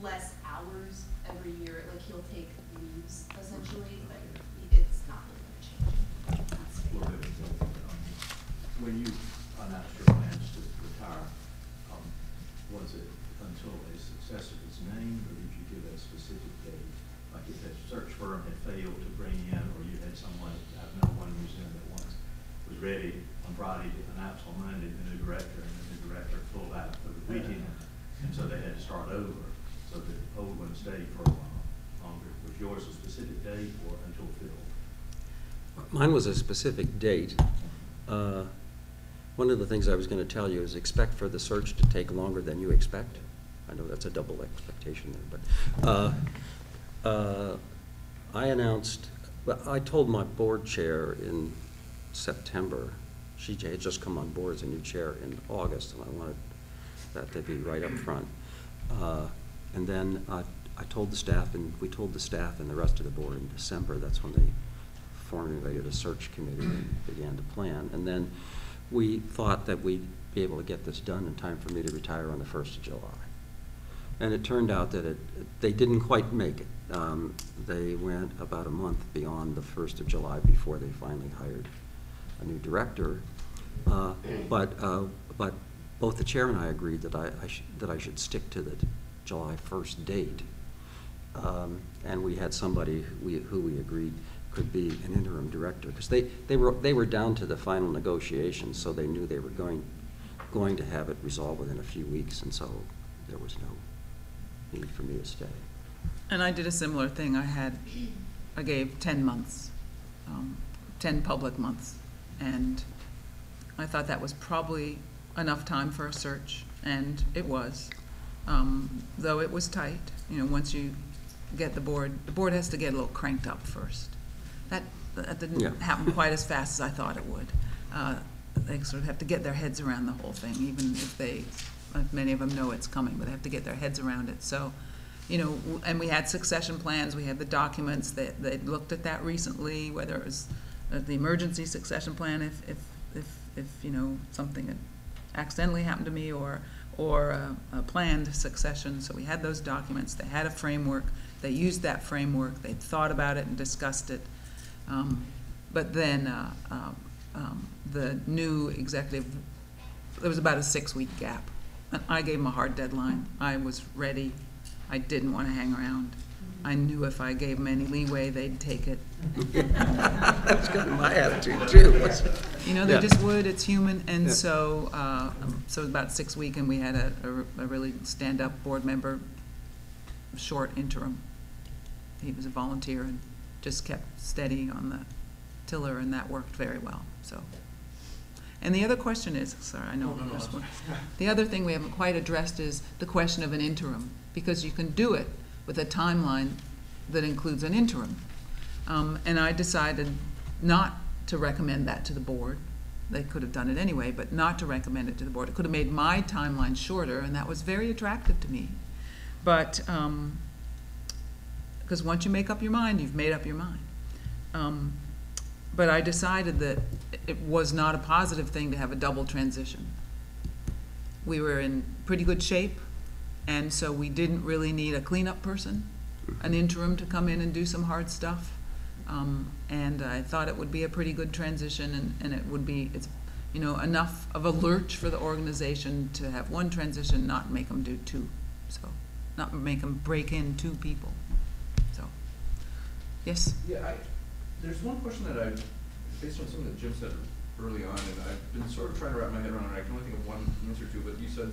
less hours every year. Like, he'll take leaves essentially, but it's not really going to change. When you announce your plans to retire, was it until a successor is named, or did you give a specific date? Like, if that search firm had failed to bring in, or you had someone, I've known one museum that once was ready on Friday to announce on Monday the new director, and the new director pulled out for the weekend, and so they had to start over. So the old one stayed for a while longer. Was yours a specific date or until filled? Mine was a specific date. One of the things I was going to tell you is expect for the search to take longer than you expect. I know that's a double expectation there, but I announced, well, I told my board chair in September, she had just come on board as a new chair in August, and I wanted that to be right up front. And then I told the staff, and we told the staff and the rest of the board in December. That's when they formulated a search committee and began to plan. And then we thought that we'd be able to get this done in time for me to retire on the 1st of July. And it turned out that they didn't quite make it. They went about a month beyond the 1st of July before they finally hired a new director. But both the chair and I agreed that I should stick to the July 1st date, and we had somebody who we agreed could be an interim director, because they were down to the final negotiations, so they knew they were going going to have it resolved within a few weeks, and so there was no need for me to stay. And I did a similar thing. I gave 10 months, 10 public months, and I thought that was probably enough time for a search, and it was, though it was tight. You know, once you get the board has to get a little cranked up first. That didn't happen quite as fast as I thought it would. They sort of have to get their heads around the whole thing, even if they, many of them know it's coming, but they have to get their heads around it. So, you know, and we had succession plans, we had the documents, they looked at that recently, whether it was the emergency succession plan, if you know, something had accidentally happened to me, or a planned succession. So we had those documents, they had a framework, they used that framework, they thought about it and discussed it. But then the new executive, there was about a 6-week gap. And I gave him a hard deadline. I was ready. I didn't want to hang around. I knew if I gave them any leeway, they'd take it. That's kind of my attitude, too. You know, they just would. It's human. And so so about 6 weeks, and we had a really stand-up board member, short interim. He was a volunteer and just kept steady on the tiller, and that worked very well. So, and the other question is, sorry, I know this one. The other thing we haven't quite addressed is the question of an interim, because you can do it with a timeline that includes an interim. And I decided not to recommend that to the board. They could have done it anyway, but not to recommend it to the board. It could have made my timeline shorter, and that was very attractive to me. But because once you make up your mind, you've made up your mind. But I decided that it was not a positive thing to have a double transition. We were in pretty good shape, and so we didn't really need a cleanup person, an interim to come in and do some hard stuff. And I thought it would be a pretty good transition, and it would be, it's, you know, enough of a lurch for the organization to have one transition, not make them do two. So not make them break in two people. Yes? Yeah, there's one question that I, based on something that Jim said early on, and I've been sort of trying to wrap my head around, and I can only think of one answer to, but you said,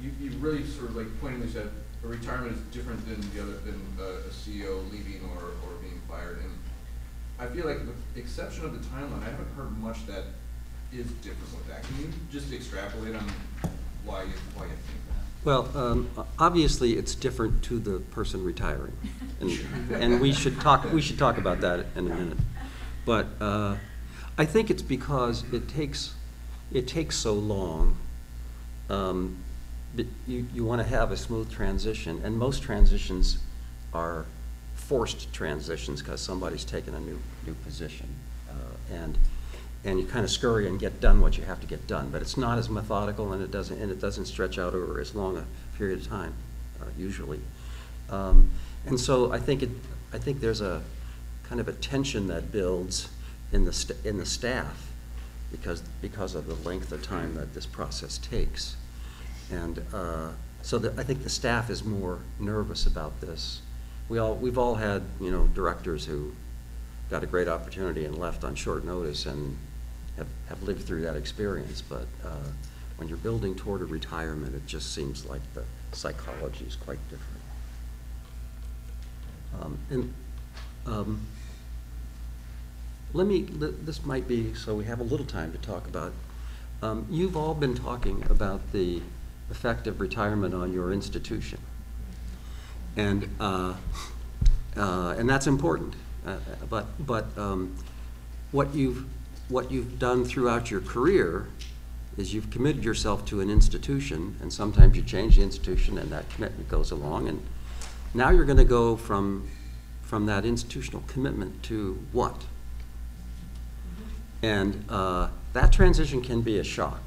you really sort of like pointedly said, a retirement is different than the other, than a CEO leaving or being fired, and I feel like with the exception of the timeline, I haven't heard much that is different with that. Can you just extrapolate on why you think that? Well, obviously, it's different to the person retiring, and we should talk about that in a minute. But I think it's because it takes so long. You want to have a smooth transition, and most transitions are forced transitions because somebody's taken a new position, and you kind of scurry and get done what you have to get done, but it's not as methodical, and it doesn't stretch out over as long a period of time, usually. And so I think there's a kind of a tension that builds in the staff because of the length of time that this process takes, and so I think the staff is more nervous about this. We've all had, you know, directors who got a great opportunity and left on short notice, and have lived through that experience. But when you're building toward a retirement, it just seems like the psychology is quite different. This might be, so we have a little time to talk about, you've all been talking about the effect of retirement on your institution. And that's important. But what you've done throughout your career is you've committed yourself to an institution, and sometimes you change the institution, and that commitment goes along. And now you're going to go from that institutional commitment to what? And that transition can be a shock.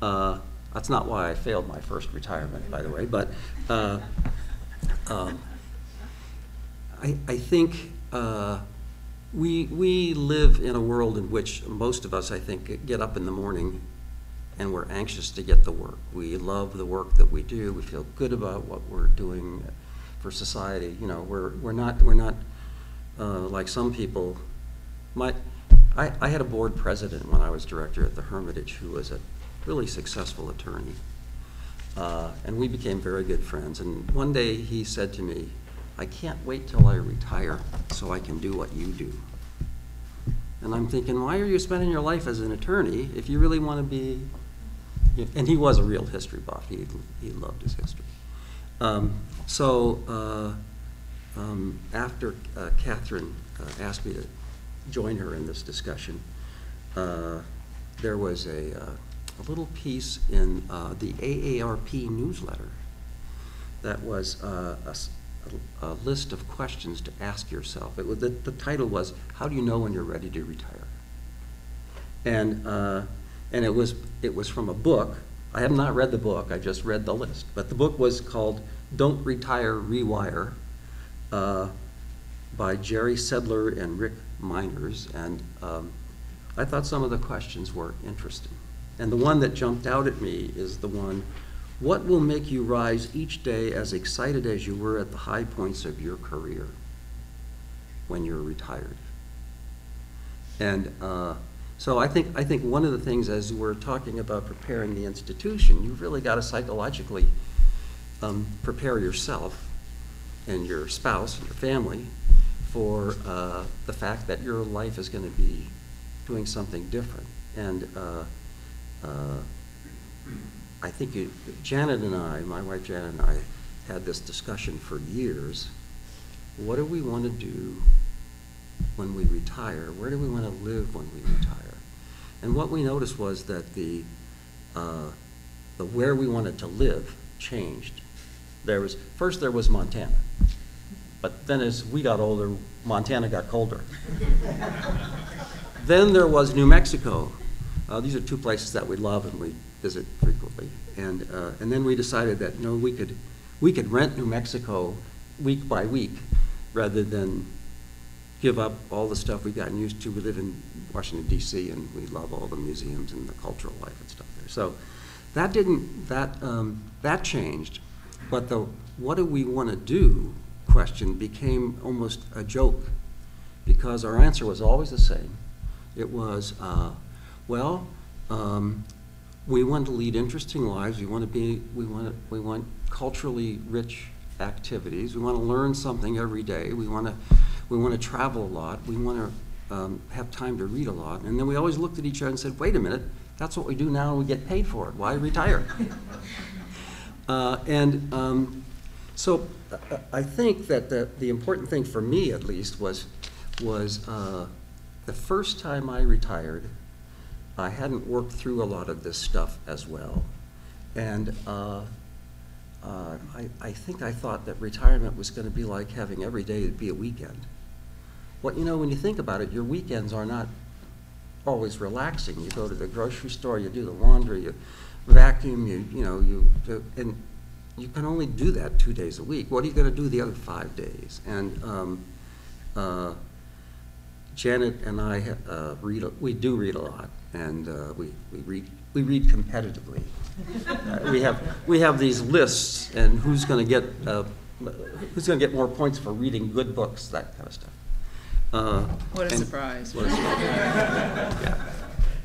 That's not why I failed my first retirement, by the way. But I think. We live in a world in which most of us, I think, get up in the morning and we're anxious to get to work. We love the work that we do. We feel good about what we're doing for society. You know, we're not like some people. I had a board president when I was director at the Hermitage who was a really successful attorney. And we became very good friends. And one day he said to me, "I can't wait till I retire so I can do what you do." And I'm thinking, why are you spending your life as an attorney if you really want to be? And he was a real history buff. He loved his history. After Catherine asked me to join her in this discussion, there was a little piece in the AARP newsletter that was a list of questions to ask yourself. It was, the title was, "How do you know when you're ready to retire?" And it was from a book. I have not read the book, I just read the list. But the book was called Don't Retire, Rewire, by Jerry Sedler and Rick Miners. And I thought some of the questions were interesting. And the one that jumped out at me is the one, what will make you rise each day as excited as you were at the high points of your career when you're retired? And so I think one of the things, as we're talking about preparing the institution, you've really got to psychologically prepare yourself and your spouse and your family for the fact that your life is going to be doing something different. And I think Janet and I, my wife Janet and I, had this discussion for years. What do we want to do when we retire? Where do we want to live when we retire? And what we noticed was that the where we wanted to live changed. First there was Montana, but then as we got older, Montana got colder. Then there was New Mexico. These are two places that we love and we visit frequently. And then we decided that no, we could rent New Mexico week by week rather than give up all the stuff we've gotten used to. We live in Washington, D.C., and we love all the museums and the cultural life and stuff there. So that that changed. But the what do we want to do question became almost a joke, because our answer was always the same. It was, we want to lead interesting lives. We want culturally rich activities. We want to learn something every day. We want to travel a lot. We want to have time to read a lot. And then we always looked at each other and said, "Wait a minute, that's what we do now, and we get paid for it. Why retire?" I think that the important thing for me, at least, was the first time I retired, I hadn't worked through a lot of this stuff as well. And I think I thought that retirement was going to be like having every day be a weekend. Well, you know, when you think about it, your weekends are not always relaxing. You go to the grocery store, you do the laundry, you vacuum, and you can only do that 2 days a week. What are you going to do the other 5 days? And Janet and I we do read a lot, and we read competitively. We have these lists, and who's going to get more points for reading good books, that kind of stuff. What a surprise! What a surprise. Yeah.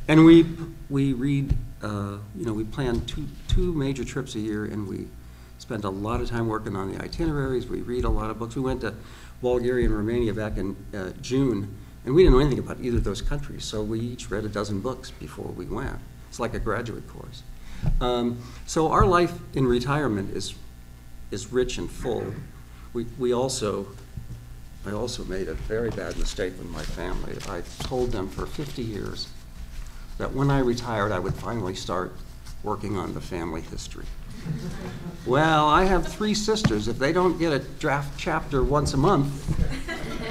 And we read. We plan two major trips a year, and we spend a lot of time working on the itineraries. We read a lot of books. We went to Bulgaria and Romania back in June. And we didn't know anything about either of those countries, so we each read a dozen books before we went. It's like a graduate course. So our life in retirement is rich and full. I also made a very bad mistake with my family. I told them for 50 years that when I retired, I would finally start working on the family history. Well, I have three sisters. If they don't get a draft chapter once a month,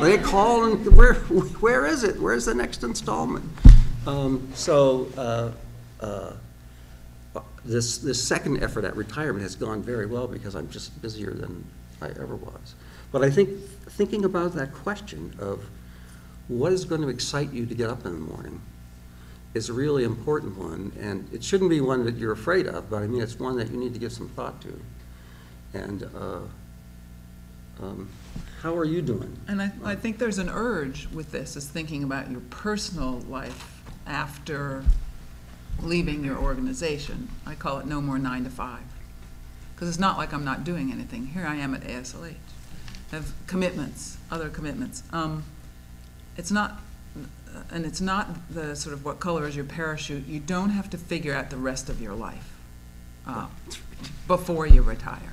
they call and where is it? Where's the next installment? This second effort at retirement has gone very well because I'm just busier than I ever was. But I think thinking about that question of what is going to excite you to get up in the morning is a really important one, and it shouldn't be one that you're afraid of, but I mean it's one that you need to give some thought to. And how are you doing? And I think there's an urge with this, is thinking about your personal life after leaving your organization. I call it no more 9 to 5. Because it's not like I'm not doing anything. Here I am at ASLH. I have commitments, other commitments. It's not, and it's not the sort of what color is your parachute. You don't have to figure out the rest of your life before you retire.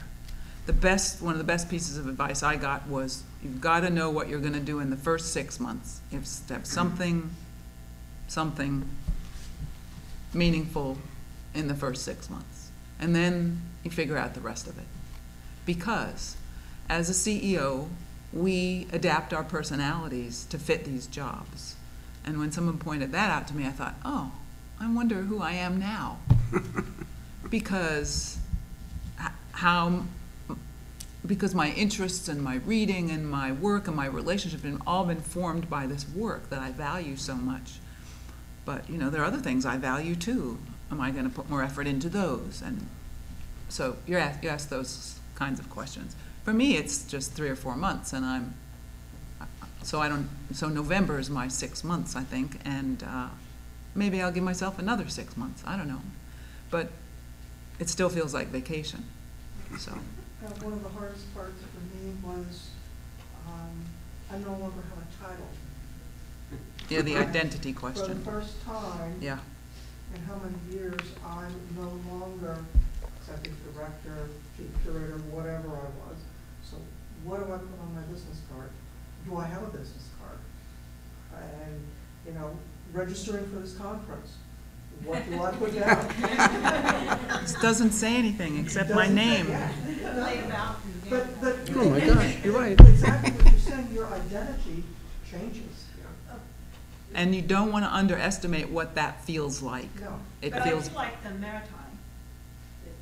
The best, one of the best pieces of advice I got was, you've got to know what you're going to do in the first 6 months. You have to have something meaningful in the first 6 months. And then you figure out the rest of it. Because as a CEO, we adapt our personalities to fit these jobs. And when someone pointed that out to me, I thought, oh, I wonder who I am now. Because my interests and my reading and my work and my relationship have all been formed by this work that I value so much. But, you know, there are other things I value too. Am I going to put more effort into those? And so you're you ask those kinds of questions. For me, it's just 3 or 4 months, and I'm so I don't. So November is my 6 months, I think, and maybe I'll give myself another 6 months. I don't know, but it still feels like vacation. So one of the hardest parts for me was I no longer have a title. Yeah, the identity question. For the first time. Yeah. In how many years I'm no longer executive director, chief curator, whatever I was. So what do I put on my business card? Do I have a business card? And, you know, registering for this conference, what do I put down? This doesn't say anything except my name. Yeah. But oh my gosh, you're right. Exactly what you're saying, your identity changes. And you don't want to underestimate what that feels like. No. It but feels I feel like the maritime.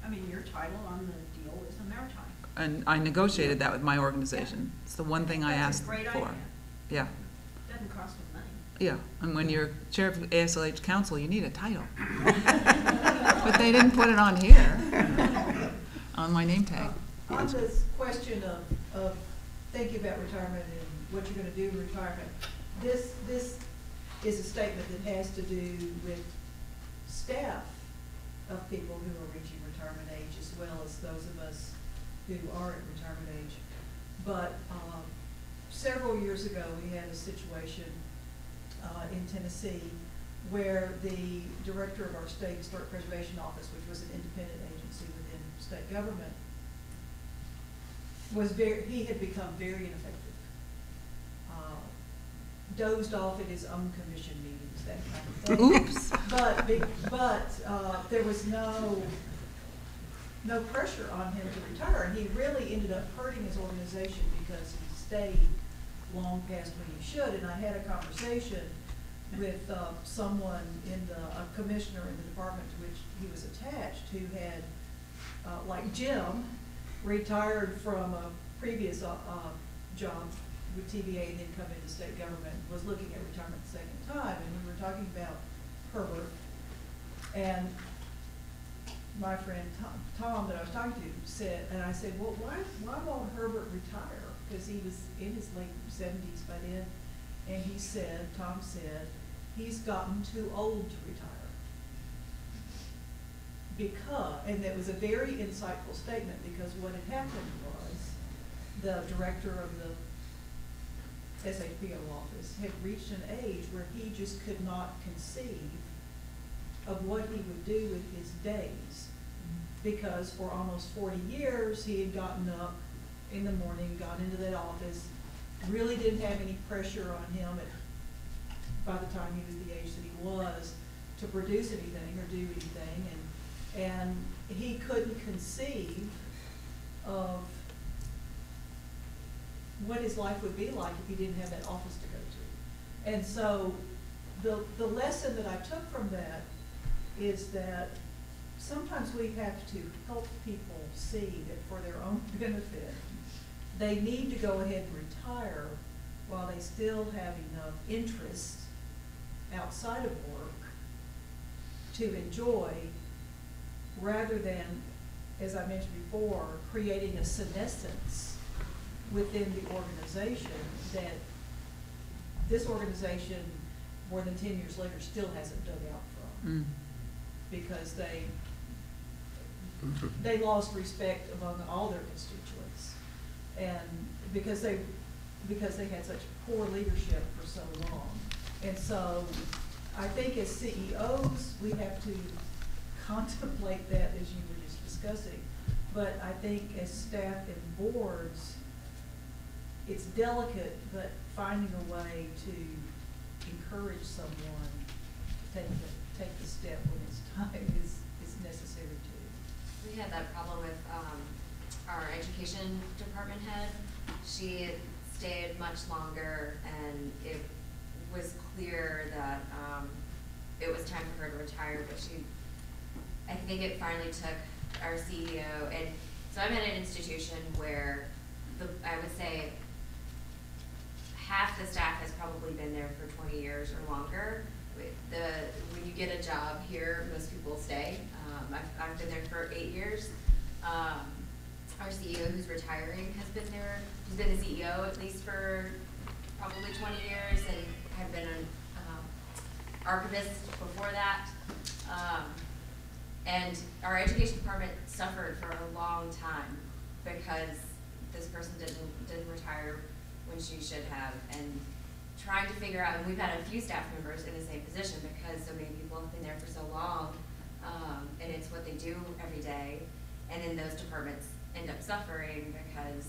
I mean, your title on the deal is the maritime. And I negotiated that with my organization. Yeah. It's the one thing I asked for. Idea. Yeah. It doesn't cost me money. Yeah. And when you're chair of ASLH Council, you need a title. But they didn't put it on here, on my name tag. On this question of thinking about retirement and what you're going to do in retirement, this is a statement that has to do with staff of people who are reaching retirement age as well as those of us who are at retirement age. But several years ago we had a situation in Tennessee where the director of our state historic preservation office, which was an independent agency within state government, had become very ineffective. Dozed off at his own commission meetings, that kind of thing. Oops. But there was no pressure on him to retire, and he really ended up hurting his organization because he stayed long past when he should. And I had a conversation with someone in a commissioner in the department to which he was attached, who had, like Jim, retired from a previous job with TVA and then come into state government, was looking at retirement the second time, and we were talking about Herbert, and my friend Tom that I was talking to said, and I said, well, why won't Herbert retire? Because he was in his late 70s by then, and he said, Tom said, he's gotten too old to retire. And that was a very insightful statement, because what had happened was the director of the SHPO office had reached an age where he just could not conceive of what he would do with his days, because for almost 40 years he had gotten up in the morning, gone into that office, really didn't have any pressure on him by the time he was the age that he was to produce anything or do anything, and he couldn't conceive of what his life would be like if he didn't have that office to go to. And so the lesson that I took from that is that sometimes we have to help people see that for their own benefit, they need to go ahead and retire while they still have enough interest outside of work to enjoy, rather than, as I mentioned before, creating a senescence within the organization that this organization more than 10 years later still hasn't dug out from. because they lost respect among all their constituents, and because they had such poor leadership for so long. And so I think as CEOs, we have to contemplate that, as you were just discussing. But I think as staff and boards, it's delicate, but finding a way to encourage someone to take the step when it's time is necessary too. We had that problem with our education department head. She stayed much longer, and it was clear that it was time for her to retire, but I think it finally took our CEO. And so I'm at an institution where I would say half the staff has probably been there for 20 years or longer. When you get a job here, most people stay. I've been there for 8 years. Our CEO, who's retiring, has been there. He's been the CEO at least for probably 20 years, and had been an archivist before that. And our education department suffered for a long time because this person didn't retire when she should have, and trying to figure out, and we've had a few staff members in the same position because so many people have been there for so long, and it's what they do every day, and then those departments end up suffering because,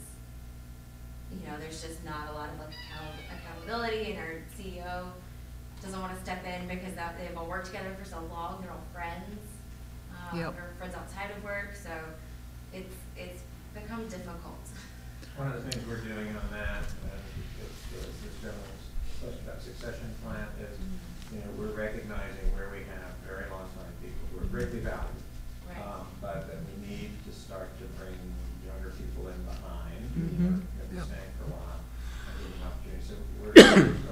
you know, there's just not a lot of accountability, and our CEO doesn't want to step in because they've all worked together for so long, they're all friends, or friends outside of work, so it's become difficult. One of the things we're doing on that, this general question about succession plan, is you know, we're recognizing where we have very long-time people. We're greatly valued, right. But that we need to start to bring younger people in behind. They've been staying for a while. So we're a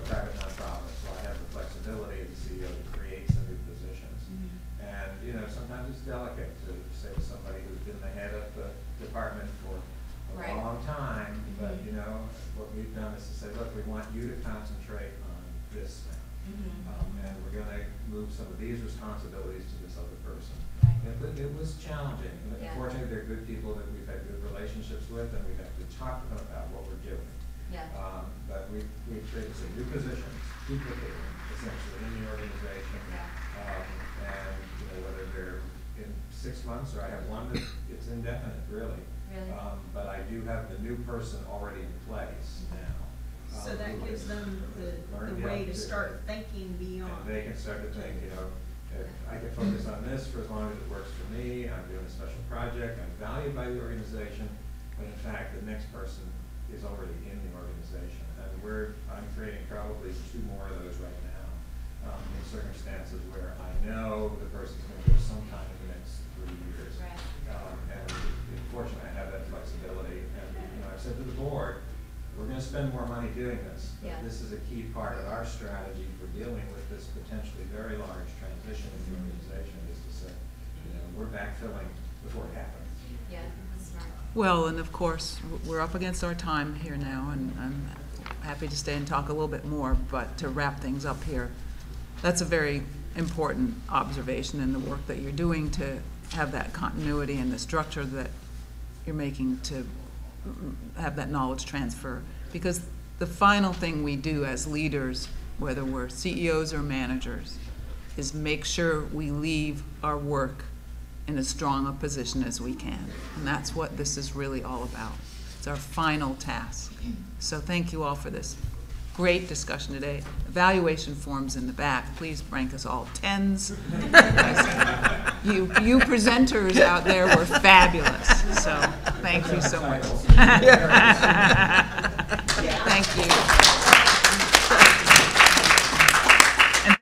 private nonprofit, so I have the flexibility of the CEO to create some new positions. And you know, sometimes it's delicate to say to somebody who's been the head of the department for a long time, but you know, what we've done is to say, look, we want you to concentrate on this now, and we're going to move some of these responsibilities to this other person. But it was challenging. Fortunately, they're good people that we've had good relationships with, and we've had to talk to them about what we're doing. But we've created some new positions, duplicating essentially in the organization, and you know, whether they're in 6 months or I have one that it's indefinite, really. But I do have the new person already in place now. So that gives them the way to start thinking beyond. And they can start to think, you know, if I can focus on this for as long as it works for me, I'm doing a special project, I'm valued by the organization, but in fact the next person is already in the organization. And I'm creating probably 2 more of those right now in circumstances where I know the person's going to go sometime in the next 3 years. And fortunately, I have that flexibility, and you know, I've said to the board, we're going to spend more money doing this, but this is a key part of our strategy for dealing with this potentially very large transition in the organization, is to say, you know, we're backfilling before it happens. That's smart. Well, and of course, we're up against our time here now, and I'm happy to stay and talk a little bit more, but to wrap things up here, that's a very important observation in the work that you're doing to have that continuity and the structure that you're making to have that knowledge transfer, because the final thing we do as leaders, whether we're CEOs or managers, is make sure we leave our work in as strong a position as we can, and that's what this is really all about. It's our final task. So thank you all for this great discussion today. Evaluation forms in the back. Please rank us all 10s. You presenters out there were fabulous. So thank you so much.